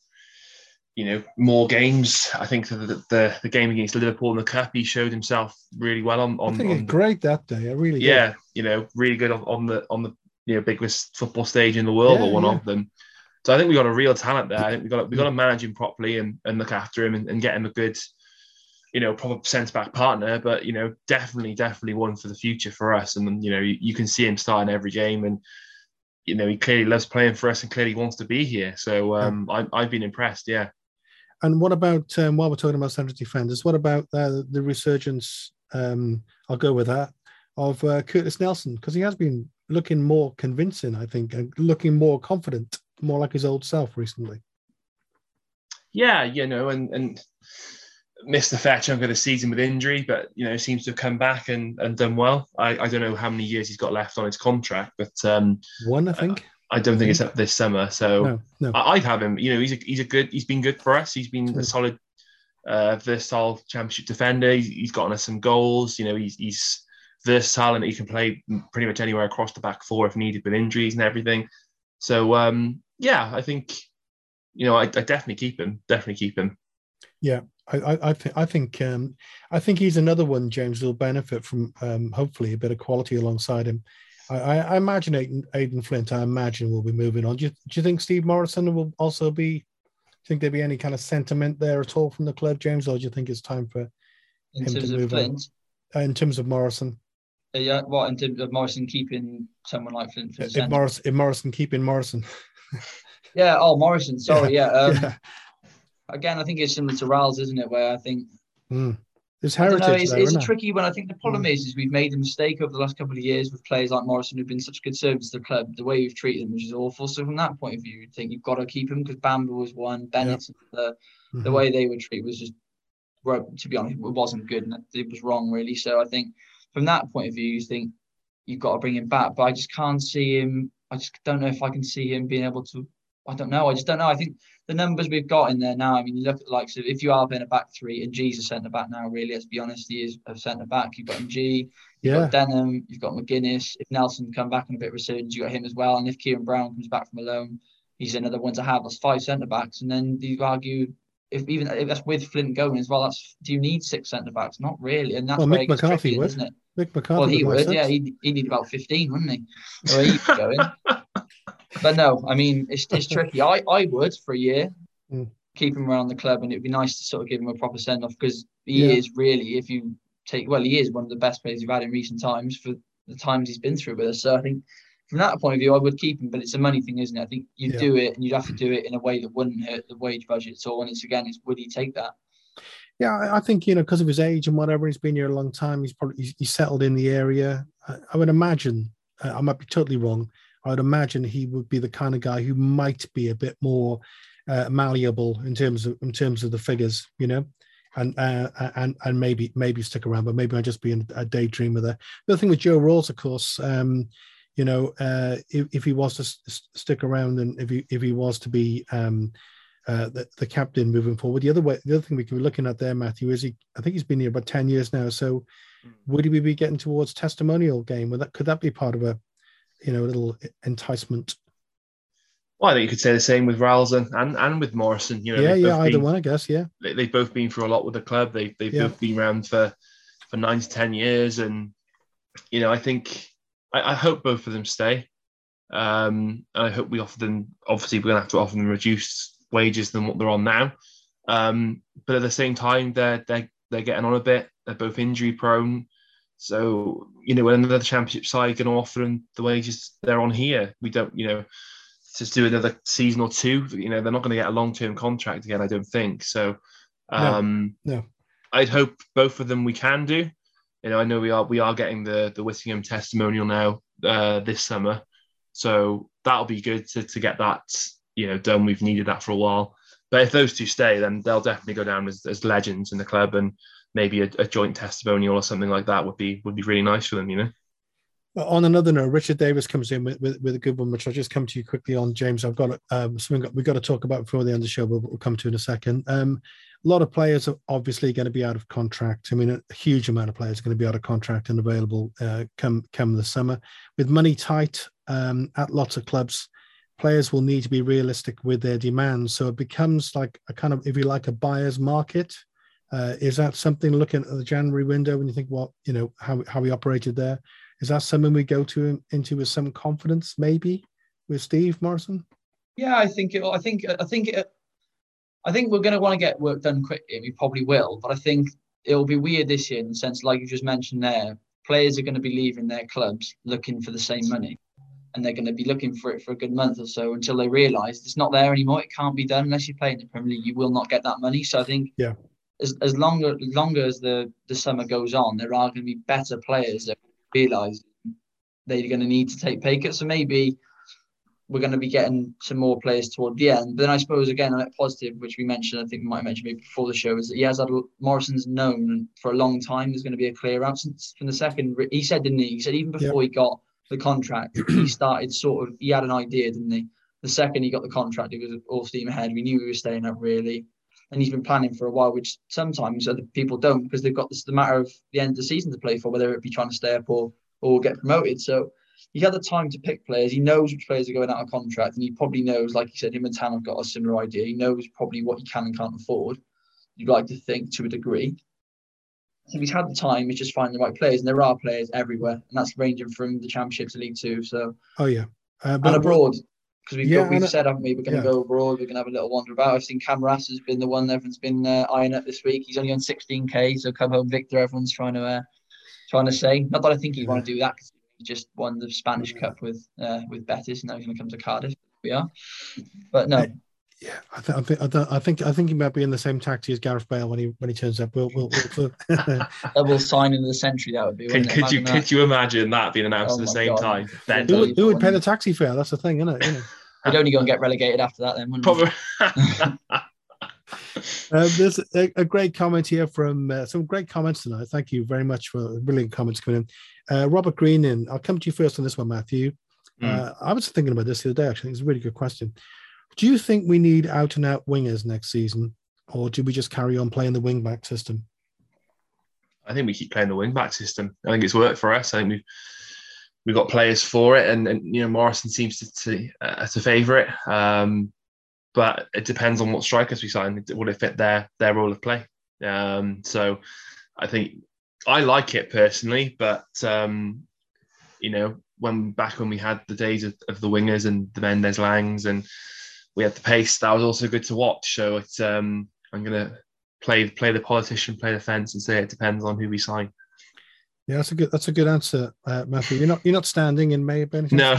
you know, more games. I think the game against Liverpool in the cup, he showed himself really well. Great that day. I really did. You know, really good on the biggest football stage in the world, or one of them. So I think we got a real talent there. I think we got to manage him properly and look after him and get him a good, you know, proper centre back partner. But you know, definitely one for the future for us. And you know, you can see him starting every game, and you know, he clearly loves playing for us and clearly wants to be here. So I've been impressed. Yeah. And what about while we're talking about central defenders, what about the resurgence? I'll go with that of Curtis Nelson, because he has been looking more convincing, I think, and looking more confident, more like his old self recently. Yeah, you know, and missed a fair chunk of the season with injury, but, you know, seems to have come back and done well. I don't know how many years he's got left on his contract, but... one, I think. I don't think it's up this summer, so no. I'd have him. You know, he's been good for us. He's been a solid, versatile Championship defender. He's gotten us some goals. You know, he's versatile and he can play pretty much anywhere across the back four if needed with injuries and everything. So, yeah, I think, you know, I definitely keep him. Yeah, I think he's another one, James, will benefit from hopefully a bit of quality alongside him. I imagine Aidan Flint, will be moving on. Do you think Steve Morison will also be? Do you think there'll be any kind of sentiment there at all from the club, James, or do you think it's time for him to move on? In terms of Morison, yeah. What in terms of Morison keeping someone like Flint? For Morison keeping Morison. Yeah. Oh, Morison. Sorry. Yeah. Yeah. Again, I think it's similar to Ralls, isn't it? Where I think. There's heritage. It's a tricky one. I think the problem is we've made a mistake over the last couple of years with players like Morison who've been such good service to the club. The way we've treated them, which is awful. So from that point of view, you'd think you've got to keep him because Bamber was one. Bennett, the way they were treated was just, to be honest, it wasn't good and it was wrong really. So I think from that point of view, you think you've got to bring him back. But I just can't see him. I just don't know if I can see him being able to. I don't know. I just don't know. I think the numbers we've got in there now, I mean, you look at the likes of, if you are being a back three, and G's a centre-back now, really, let's be honest, he is a centre-back. You've got MG, you've got Denham, you've got McGuinness. If Nelson come back and a bit resurgence, you've got him as well. And if Kieran Brown comes back from a loan, he's another one to have. That's five centre-backs. And then you argue, if that's with Flint going as well, do you need six centre-backs? Not really. And that's where it gets tricky, isn't it? Mick McCarthy would. Well, he would, yeah. He'd need about 15, wouldn't he? Where he'd be going. But no, I mean, it's tricky. I would, for a year, keep him around the club, and it would be nice to sort of give him a proper send-off because he is really, he is one of the best players we've had in recent times for the times he's been through with us. So I think from that point of view, I would keep him, but it's a money thing, isn't it? I think you'd do it, and you'd have to do it in a way that wouldn't hurt the wage budget at all. And it's would he take that? Yeah, I think, you know, because of his age and whatever, he's been here a long time. He's settled in the area. I would imagine, I might be totally wrong, I would imagine he would be the kind of guy who might be a bit more malleable in terms of the figures, you know, and maybe stick around, but maybe I'd just be a daydreamer there. The other thing with Joe Ralls, of course, you know, if he was to stick around and if he was to be the captain moving forward, the other thing we could be looking at there, Matthew, is I think he's been here about 10 years now, so would he be getting towards testimonial game? Could that be part of a, you know, a little enticement? Well, I think you could say the same with Ralls and with Morison. You know, either one, I guess. Yeah, they've both been through a lot with the club. They've both been around for 9 to 10 years, and you know, I think I hope both of them stay. I hope we offer them. Obviously, we're going to have to offer them reduced wages than what they're on now. But at the same time, they're getting on a bit. They're both injury prone. So, you know, when another Championship side going to offer them the wages they're on here, we don't, you know, just do another season or two, you know, they're not going to get a long-term contract again, I don't think. So, no. I'd hope both of them we can do. You know, I know we are getting the Whittingham testimonial now this summer. So that'll be good to get that, you know, done. We've needed that for a while. But if those two stay, then they'll definitely go down as legends in the club, and maybe a joint testimonial or something like that would be really nice for them, you know. Well, on another note, Richard Davis comes in with a good one, which I'll just come to you quickly on, James. I've got something we've got to talk about before the end of the show, but we'll come to in a second. A lot of players are obviously going to be out of contract. I mean, a huge amount of players are going to be out of contract and available come the summer. With money tight at lots of clubs, players will need to be realistic with their demands. So it becomes like a kind of, if you like, a buyer's market. Is that something, looking at the January window, when you think, well, you know, how we operated there, is that something we go into with some confidence, maybe, with Steve Morison? Yeah, I think it will. I think we're going to want to get work done quickly. We probably will, but I think it will be weird this year in the sense, like you just mentioned there, players are going to be leaving their clubs looking for the same money, and they're going to be looking for it for a good month or so until they realise it's not there anymore. It can't be done unless you play in the Premier League. You will not get that money. So I think as long as the summer goes on, there are going to be better players that realise they're going to need to take pay cuts. So maybe we're going to be getting some more players toward the end. But then I suppose, again, a positive, which we mentioned, I think we might mention maybe before the show, is that Morison's known for a long time there's going to be a clear out since from the second. He said, didn't he? He said even before he got the contract, he had an idea, didn't he? The second he got the contract, it was all steam ahead. We knew we were staying up, really. And he's been planning for a while, which sometimes other people don't, because they've got this, the matter of the end of the season to play for, whether it be trying to stay up or get promoted. So he had the time to pick players. He knows which players are going out of contract, and he probably knows, like you said, him and Tanner have got a similar idea. He knows probably what he can and can't afford, you'd like to think, to a degree. So he's had the time, it's just finding the right players, and there are players everywhere, and that's ranging from the Championship to League Two. So, and abroad, because we've said, haven't we, we're going to go abroad, we're going to have a little wander about. I've seen Camras has been the one everyone's been eyeing up this week. He's only on 16k, so come home victor, everyone's trying to say. Not that I think he'd want to do that, because he just won the Spanish Cup with Betis, and now he's going to come to Cardiff. We are, but no. Yeah, I think he might be in the same taxi as Gareth Bale when he turns up. We'll sign into the century. That would be. Could you imagine that being announced at the same time? Then who would pay the taxi fare? That's the thing, isn't it? We'd only go and get relegated after that, then, wouldn't probably. There's a great comment here from some great comments tonight. Thank you very much for brilliant comments coming in. Robert Green, and I'll come to you first on this one, Matthew. I was thinking about this the other day, actually. It's a really good question. Do you think we need out and out wingers next season, or do we just carry on playing the wing back system? I think we keep playing the wing back system. I think it's worked for us. I think we've got players for it, and you know, Morrison seems to favour it. But it depends on what strikers we sign. Will it fit their role of play? So I think I like it personally, but you know, when we had the days of the wingers and the Mendez-Laings and we had the pace, that was also good to watch. So it's I'm going to play the politician, play the fence, and say it depends on who we sign. Yeah, that's a good answer, Matthew. You're not standing in May, Ben. No.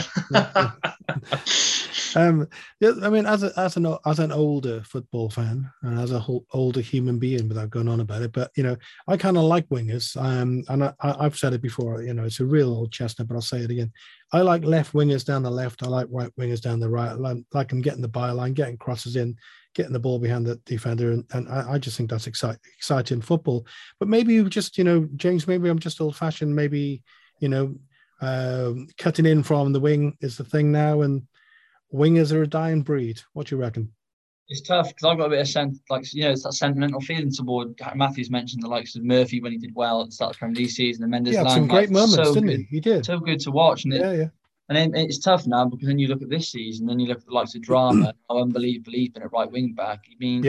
I mean, as an older football fan and as a whole older human being, without going on about it, but you know, I kind of like wingers. And I've said it before. You know, it's a real old chestnut, but I'll say it again. I like left wingers down the left. I like right wingers down the right. Like I'm getting the byline, getting crosses in, getting the ball behind the defender, and I just think that's exciting football. But maybe just, you know, James, maybe I'm just old fashioned. Maybe, you know, cutting in from the wing is the thing now, and wingers are a dying breed. What do you reckon? It's tough, because I've got a bit of it's that sentimental feeling toward. Matthew's mentioned the likes of Murphy when he did well at the start of the Premier League season, and Mendez-Laing. Yeah, some great moments, didn't he? He did. So good to watch. And yeah. And then it's tough now, because then you look at this season, then you look at the likes of Drama, how unbelievable he's been at right wing back. I mean,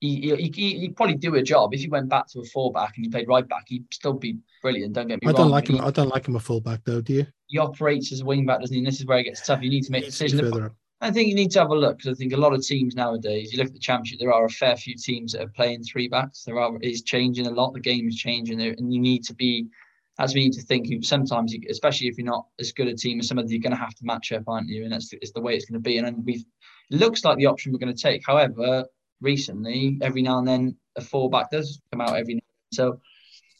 he'd probably do a job. If he went back to a fullback and he played right back, he'd still be brilliant. Don't get me wrong. I don't like him a fullback, though, do you? He operates as a wing back, doesn't he? And this is where it gets tough. You need to make decisions. I think you need to have a look, because I think a lot of teams nowadays, you look at the Championship, there are a fair few teams that are playing three backs. It's changing a lot. The game is changing, and you need to be, as we need to think, sometimes, especially if you're not as good a team as some of you, you're going to have to match up, aren't you? And it's the way it's going to be. And it looks like the option we're going to take. However, recently, every now and then, a fullback does come out every now and then. So,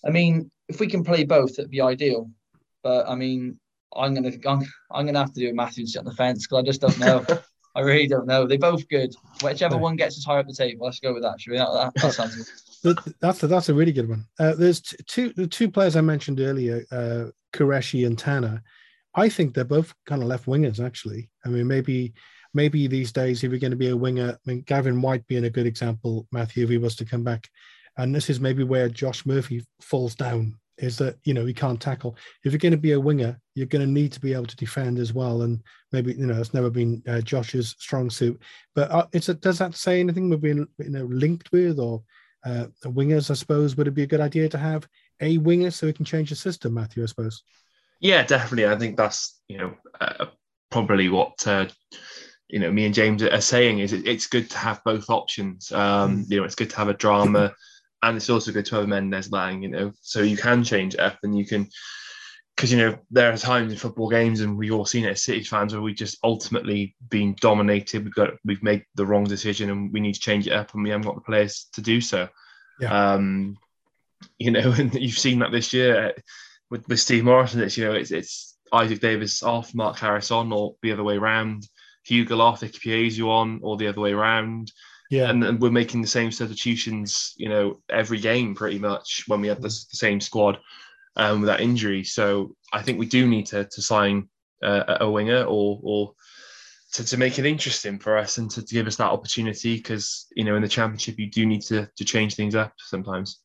I mean, if we can play both, that'd be ideal. But I mean, I'm gonna have to do a Matthew and sit on the fence, because I just don't know. I really don't know. They're both good. Whichever one gets us higher up the table, let's go with that. Should we? That sounds good. That's a really good one. There's the two players I mentioned earlier, Qureshi and Tanner. I think they're both kind of left wingers, actually. I mean, maybe these days, if you're going to be a winger, I mean, Gavin White being a good example, Matthew, if he was to come back, and this is maybe where Josh Murphy falls down, is that, you know, he can't tackle. If you're going to be a winger, you're going to need to be able to defend as well. And maybe, you know, it's never been Josh's strong suit. But does that say anything? We've been, you know, linked with, or wingers, I suppose. Would it be a good idea to have a winger so we can change the system, Matthew, I suppose? Yeah, definitely. I think that's, you know, probably what you know, me and James are saying is it's good to have both options. You know, it's good to have a drama and it's also good to have a Mendez-Laing, you know, so you can change it up and you can, because, you know, there are times in football games, and we've all seen it as City fans, where we've just ultimately been dominated. We've made the wrong decision and we need to change it up and we haven't got the players to do so. Yeah. You know, and you've seen that this year with Steve Morison. It's, you know, it's Isaac Davis off, Mark Harris on, or the other way around. Hugo off, Ikipiazu on, or the other way around. Yeah, and we're making the same substitutions, you know, every game pretty much when we have the same squad with that injury. So I think we do need to sign a winger or to make it interesting for us and to give us that opportunity, because, you know, in the Championship, you do need to change things up sometimes.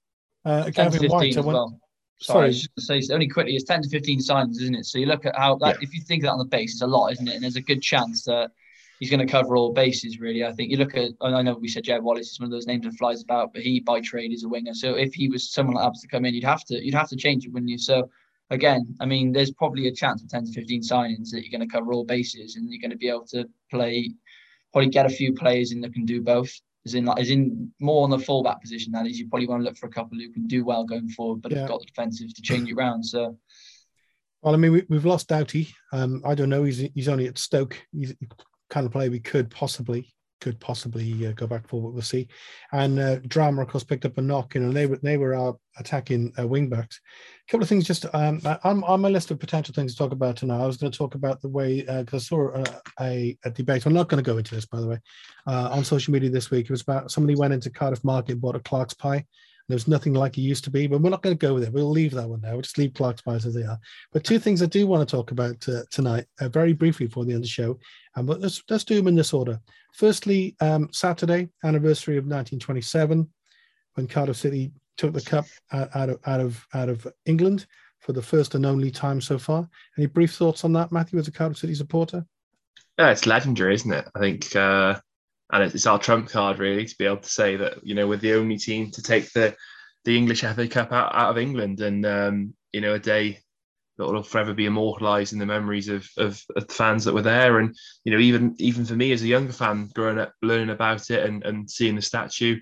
10 to 15 as well. Sorry, I was just going to say, only quickly, it's 10 to 15 signings, isn't it? So you look at how, like, if you think of that on the base, it's a lot, isn't it? And there's a good chance that he's going to cover all bases, really. I think you look at, and I know we said Jed Wallace is one of those names that flies about, but he, by trade, is a winger. So if he was someone like Abs to come in, you'd have to change it, wouldn't you? So, again, I mean, there's probably a chance of 10 to 15 signings that you're going to cover all bases and you're going to be able to play, probably get a few players in that can do both. As in more on the fullback position, that is. You probably want to look for a couple who can do well going forward, but have got the defensive to change it round. So, well, I mean, we've lost Doughty. I don't know. He's only at Stoke. He's the kind of player we could possibly go back for. We'll see. And Drama, of course, picked up a knock. You know, they were our attacking wing backs. A couple of things just on my list of potential things to talk about tonight. I was going to talk about the way, because I saw a debate. I'm not going to go into this, by the way, on social media this week. It was about somebody went into Cardiff Market and bought a Clark's pie, and there was nothing like it used to be, but we're not going to go with it. We'll leave that one there. We'll just leave Clark's pies as they are. But two things I do want to talk about tonight, very briefly before the end of the show, but let's do them in this order. Firstly, Saturday, anniversary of 1927, when Cardiff City took the cup out of England for the first and only time so far. Any brief thoughts on that, Matthew, as a Cardiff City supporter? Yeah, it's legendary, isn't it? I think, and it's our trump card, really, to be able to say that, you know, we're the only team to take the English FA Cup out of England, and, you know, a day that will forever be immortalised in the memories of the fans that were there. And, you know, even for me as a younger fan, growing up, learning about it and seeing the statue,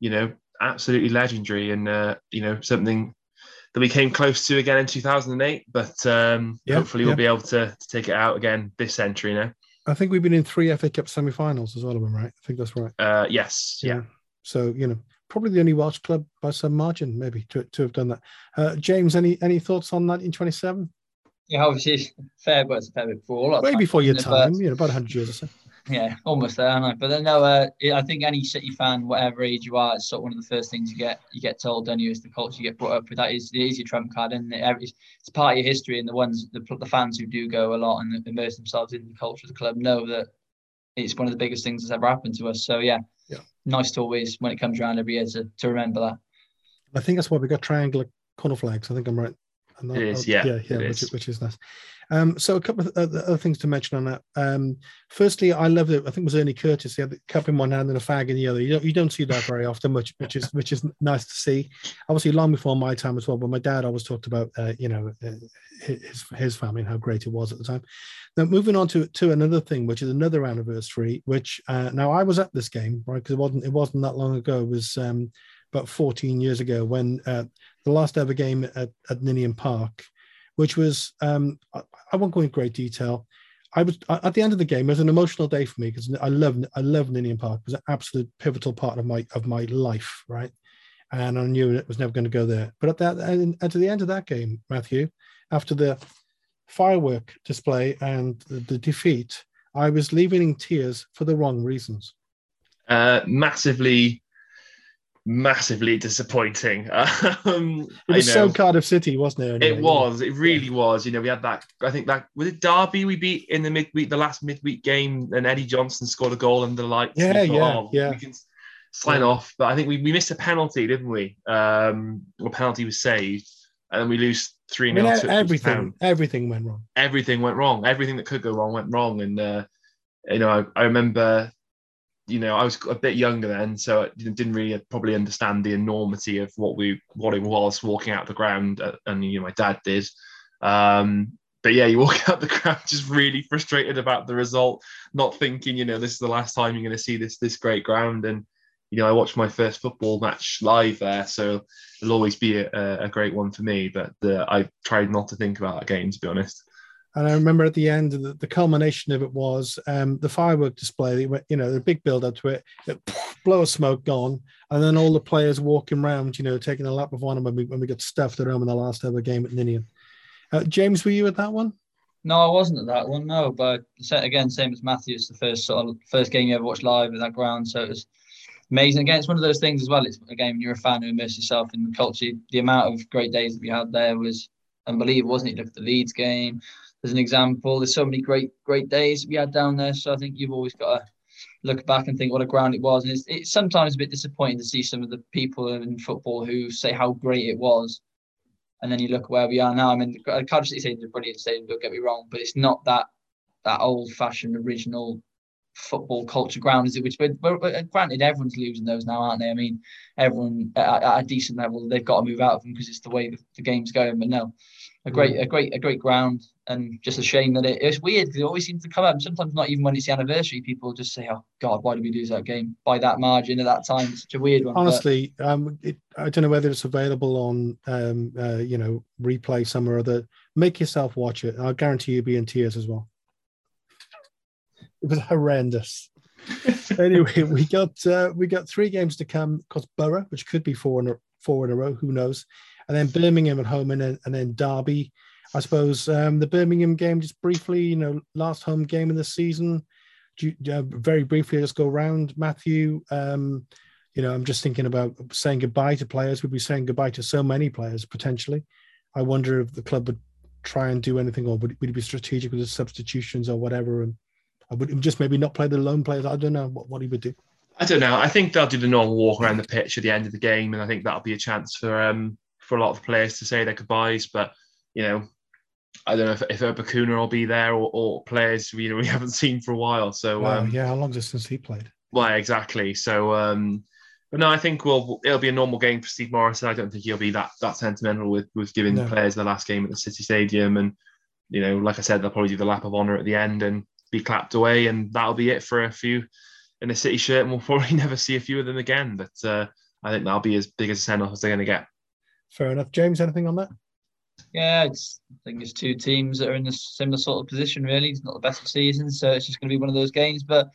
you know, absolutely legendary, and you know, something that we came close to again in 2008, but hopefully we'll be able to take it out again this century now. I think we've been in 3 FA Cup semi-finals as well, right? I think that's right. Yes, yeah. So, you know, probably the only Welsh club by some margin, maybe, to have done that. James, any thoughts on 1927? Yeah, obviously it's fair, but it's a fair bit before. Way before your time, you know, about 100 years or so. Yeah, almost there, aren't I? But then, no, I think any City fan, whatever age you are, it's sort of one of the first things you get told, don't you, is the culture you get brought up with. It is your trump card, and it's part of your history. And the fans who do go a lot and immerse themselves in the culture of the club know that it's one of the biggest things that's ever happened to us. So yeah, nice to always, when it comes around every year, to remember that. I think that's why we got triangular corner flags. I think I'm right. It is, which is nice. So a couple of other things to mention on that. Firstly, I love it. I think it was Ernie Curtis. He had the cup in one hand and a fag in the other. You don't see that very often, which is nice to see. Obviously, long before my time as well. But my dad always talked about you know, his family and how great it was at the time. Now moving on to another thing, which is another anniversary. Which now I was at this game, right? Because it wasn't that long ago. It was about 14 years ago when the last ever game at Ninian Park, which was, I won't go into great detail. At the end of the game, it was an emotional day for me because I love Ninian Park. It was an absolute pivotal part of my life, right? And I knew it was never going to go there. But at the end of that game, Matthew, after the firework display and the defeat, I was leaving in tears for the wrong reasons. Massively disappointing. It was so Cardiff City, wasn't it? Anyway? It was. It really was. You know, we had that. I think that was it. Derby we beat in the last midweek game, and Eddie Johnson scored a goal under the lights. We can sign off, but I think we missed a penalty, didn't we? Well, penalty was saved, and then we lose 3-0. I mean, everything went wrong. Everything went wrong. Everything that could go wrong went wrong, and you know, I remember. You know, I was a bit younger then, so I didn't really probably understand the enormity of what it was walking out the ground, and you know, my dad did. But yeah, you walk out the crowd just really frustrated about the result, not thinking, you know, this is the last time you're going to see this great ground. And, you know, I watched my first football match live there, so it'll always be a great one for me. But I tried not to think about that game, to be honest. And I remember at the end, the culmination of it was the firework display. You know, the big build-up to it, blow of smoke, gone. And then all the players walking around, you know, taking a lap of honour when we got stuffed at home in the last ever game at Ninian. James, were you at that one? No, I wasn't at that one, no. But again, same as Matthew, it's the first game you ever watched live at that ground. So it was amazing. Again, it's one of those things as well. It's a game you're a fan who immerses yourself in the culture. The amount of great days that we had there was unbelievable, wasn't it? You look at the Leeds game as an example. There's so many great days we had down there. So I think you've always got to look back and think what a ground it was. And it's sometimes a bit disappointing to see some of the people in football who say how great it was, and then you look where we are now. I mean, Cardiff City Stadium is a brilliant stadium, don't get me wrong, but it's not that old-fashioned, original football culture ground, is it? Which, but granted, everyone's losing those now, aren't they? I mean, everyone at a decent level, they've got to move out of them because it's the way the game's going. But no, a great ground, and just a shame that it's weird because it always seems to come up. Sometimes not even when it's the anniversary, people just say, "Oh God, why did we lose that game by that margin at that time?" It's such a weird one. Honestly, I don't know whether it's available on replay somewhere or other. Make yourself watch it. I'll guarantee you'll be in tears as well. It was horrendous. Anyway, we got three games to come. Of course, Borough, which could be four in a row. Who knows? And then Birmingham at home, and then Derby. I suppose the Birmingham game, just briefly, you know, last home game of the season. Very briefly, let's go around, Matthew. You know, I'm just thinking about saying goodbye to players. We'd be saying goodbye to so many players potentially. I wonder if the club would try and do anything, or would it be strategic with the substitutions or whatever, and I would just maybe not play the lone players. I don't know what he would do. I don't know. I think they'll do the normal walk around the pitch at the end of the game, and I think that'll be a chance for a lot of players to say their goodbyes. But, you know, I don't know if Obakuna will be there or players we haven't seen for a while. So how long is it since he played? Well, exactly. So, but no, I think it'll be a normal game for Steve Morrison. I don't think he'll be that sentimental with giving the players their last game at the City Stadium. And, you know, like I said, they'll probably do the lap of honour at the end and be clapped away, and that'll be it for a few in a City shirt, and we'll probably never see a few of them again. But I think that'll be as big as a send-off as they're going to get. Fair enough. James, anything on that? Yeah, I think it's two teams that are in a similar sort of position, really. It's not the best of seasons, so it's just going to be one of those games. But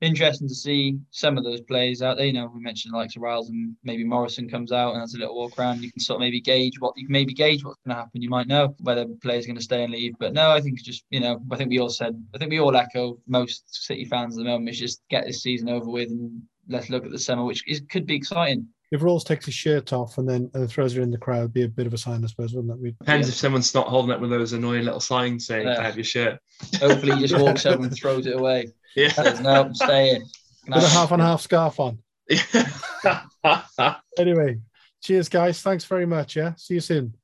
interesting to see some of those players out there. You know, we mentioned the likes of Ralls, and maybe Morrison comes out and has a little walk around. You can sort of maybe gauge what's going to happen. You might know whether the players are going to stay and leave. But no, I think it's just, you know, I think we all echo most City fans at the moment. It's just get this season over with and let's look at the summer, which could be exciting. If Rawls takes his shirt off and then throws it in the crowd, it'd be a bit of a sign, I suppose, wouldn't it? Depends if someone's not holding up with those annoying little signs saying, have your shirt. Hopefully he just walks over and throws it away. Yeah. Says, no, I'm staying. With a half and half scarf on. Anyway, cheers, guys. Thanks very much, yeah? See you soon.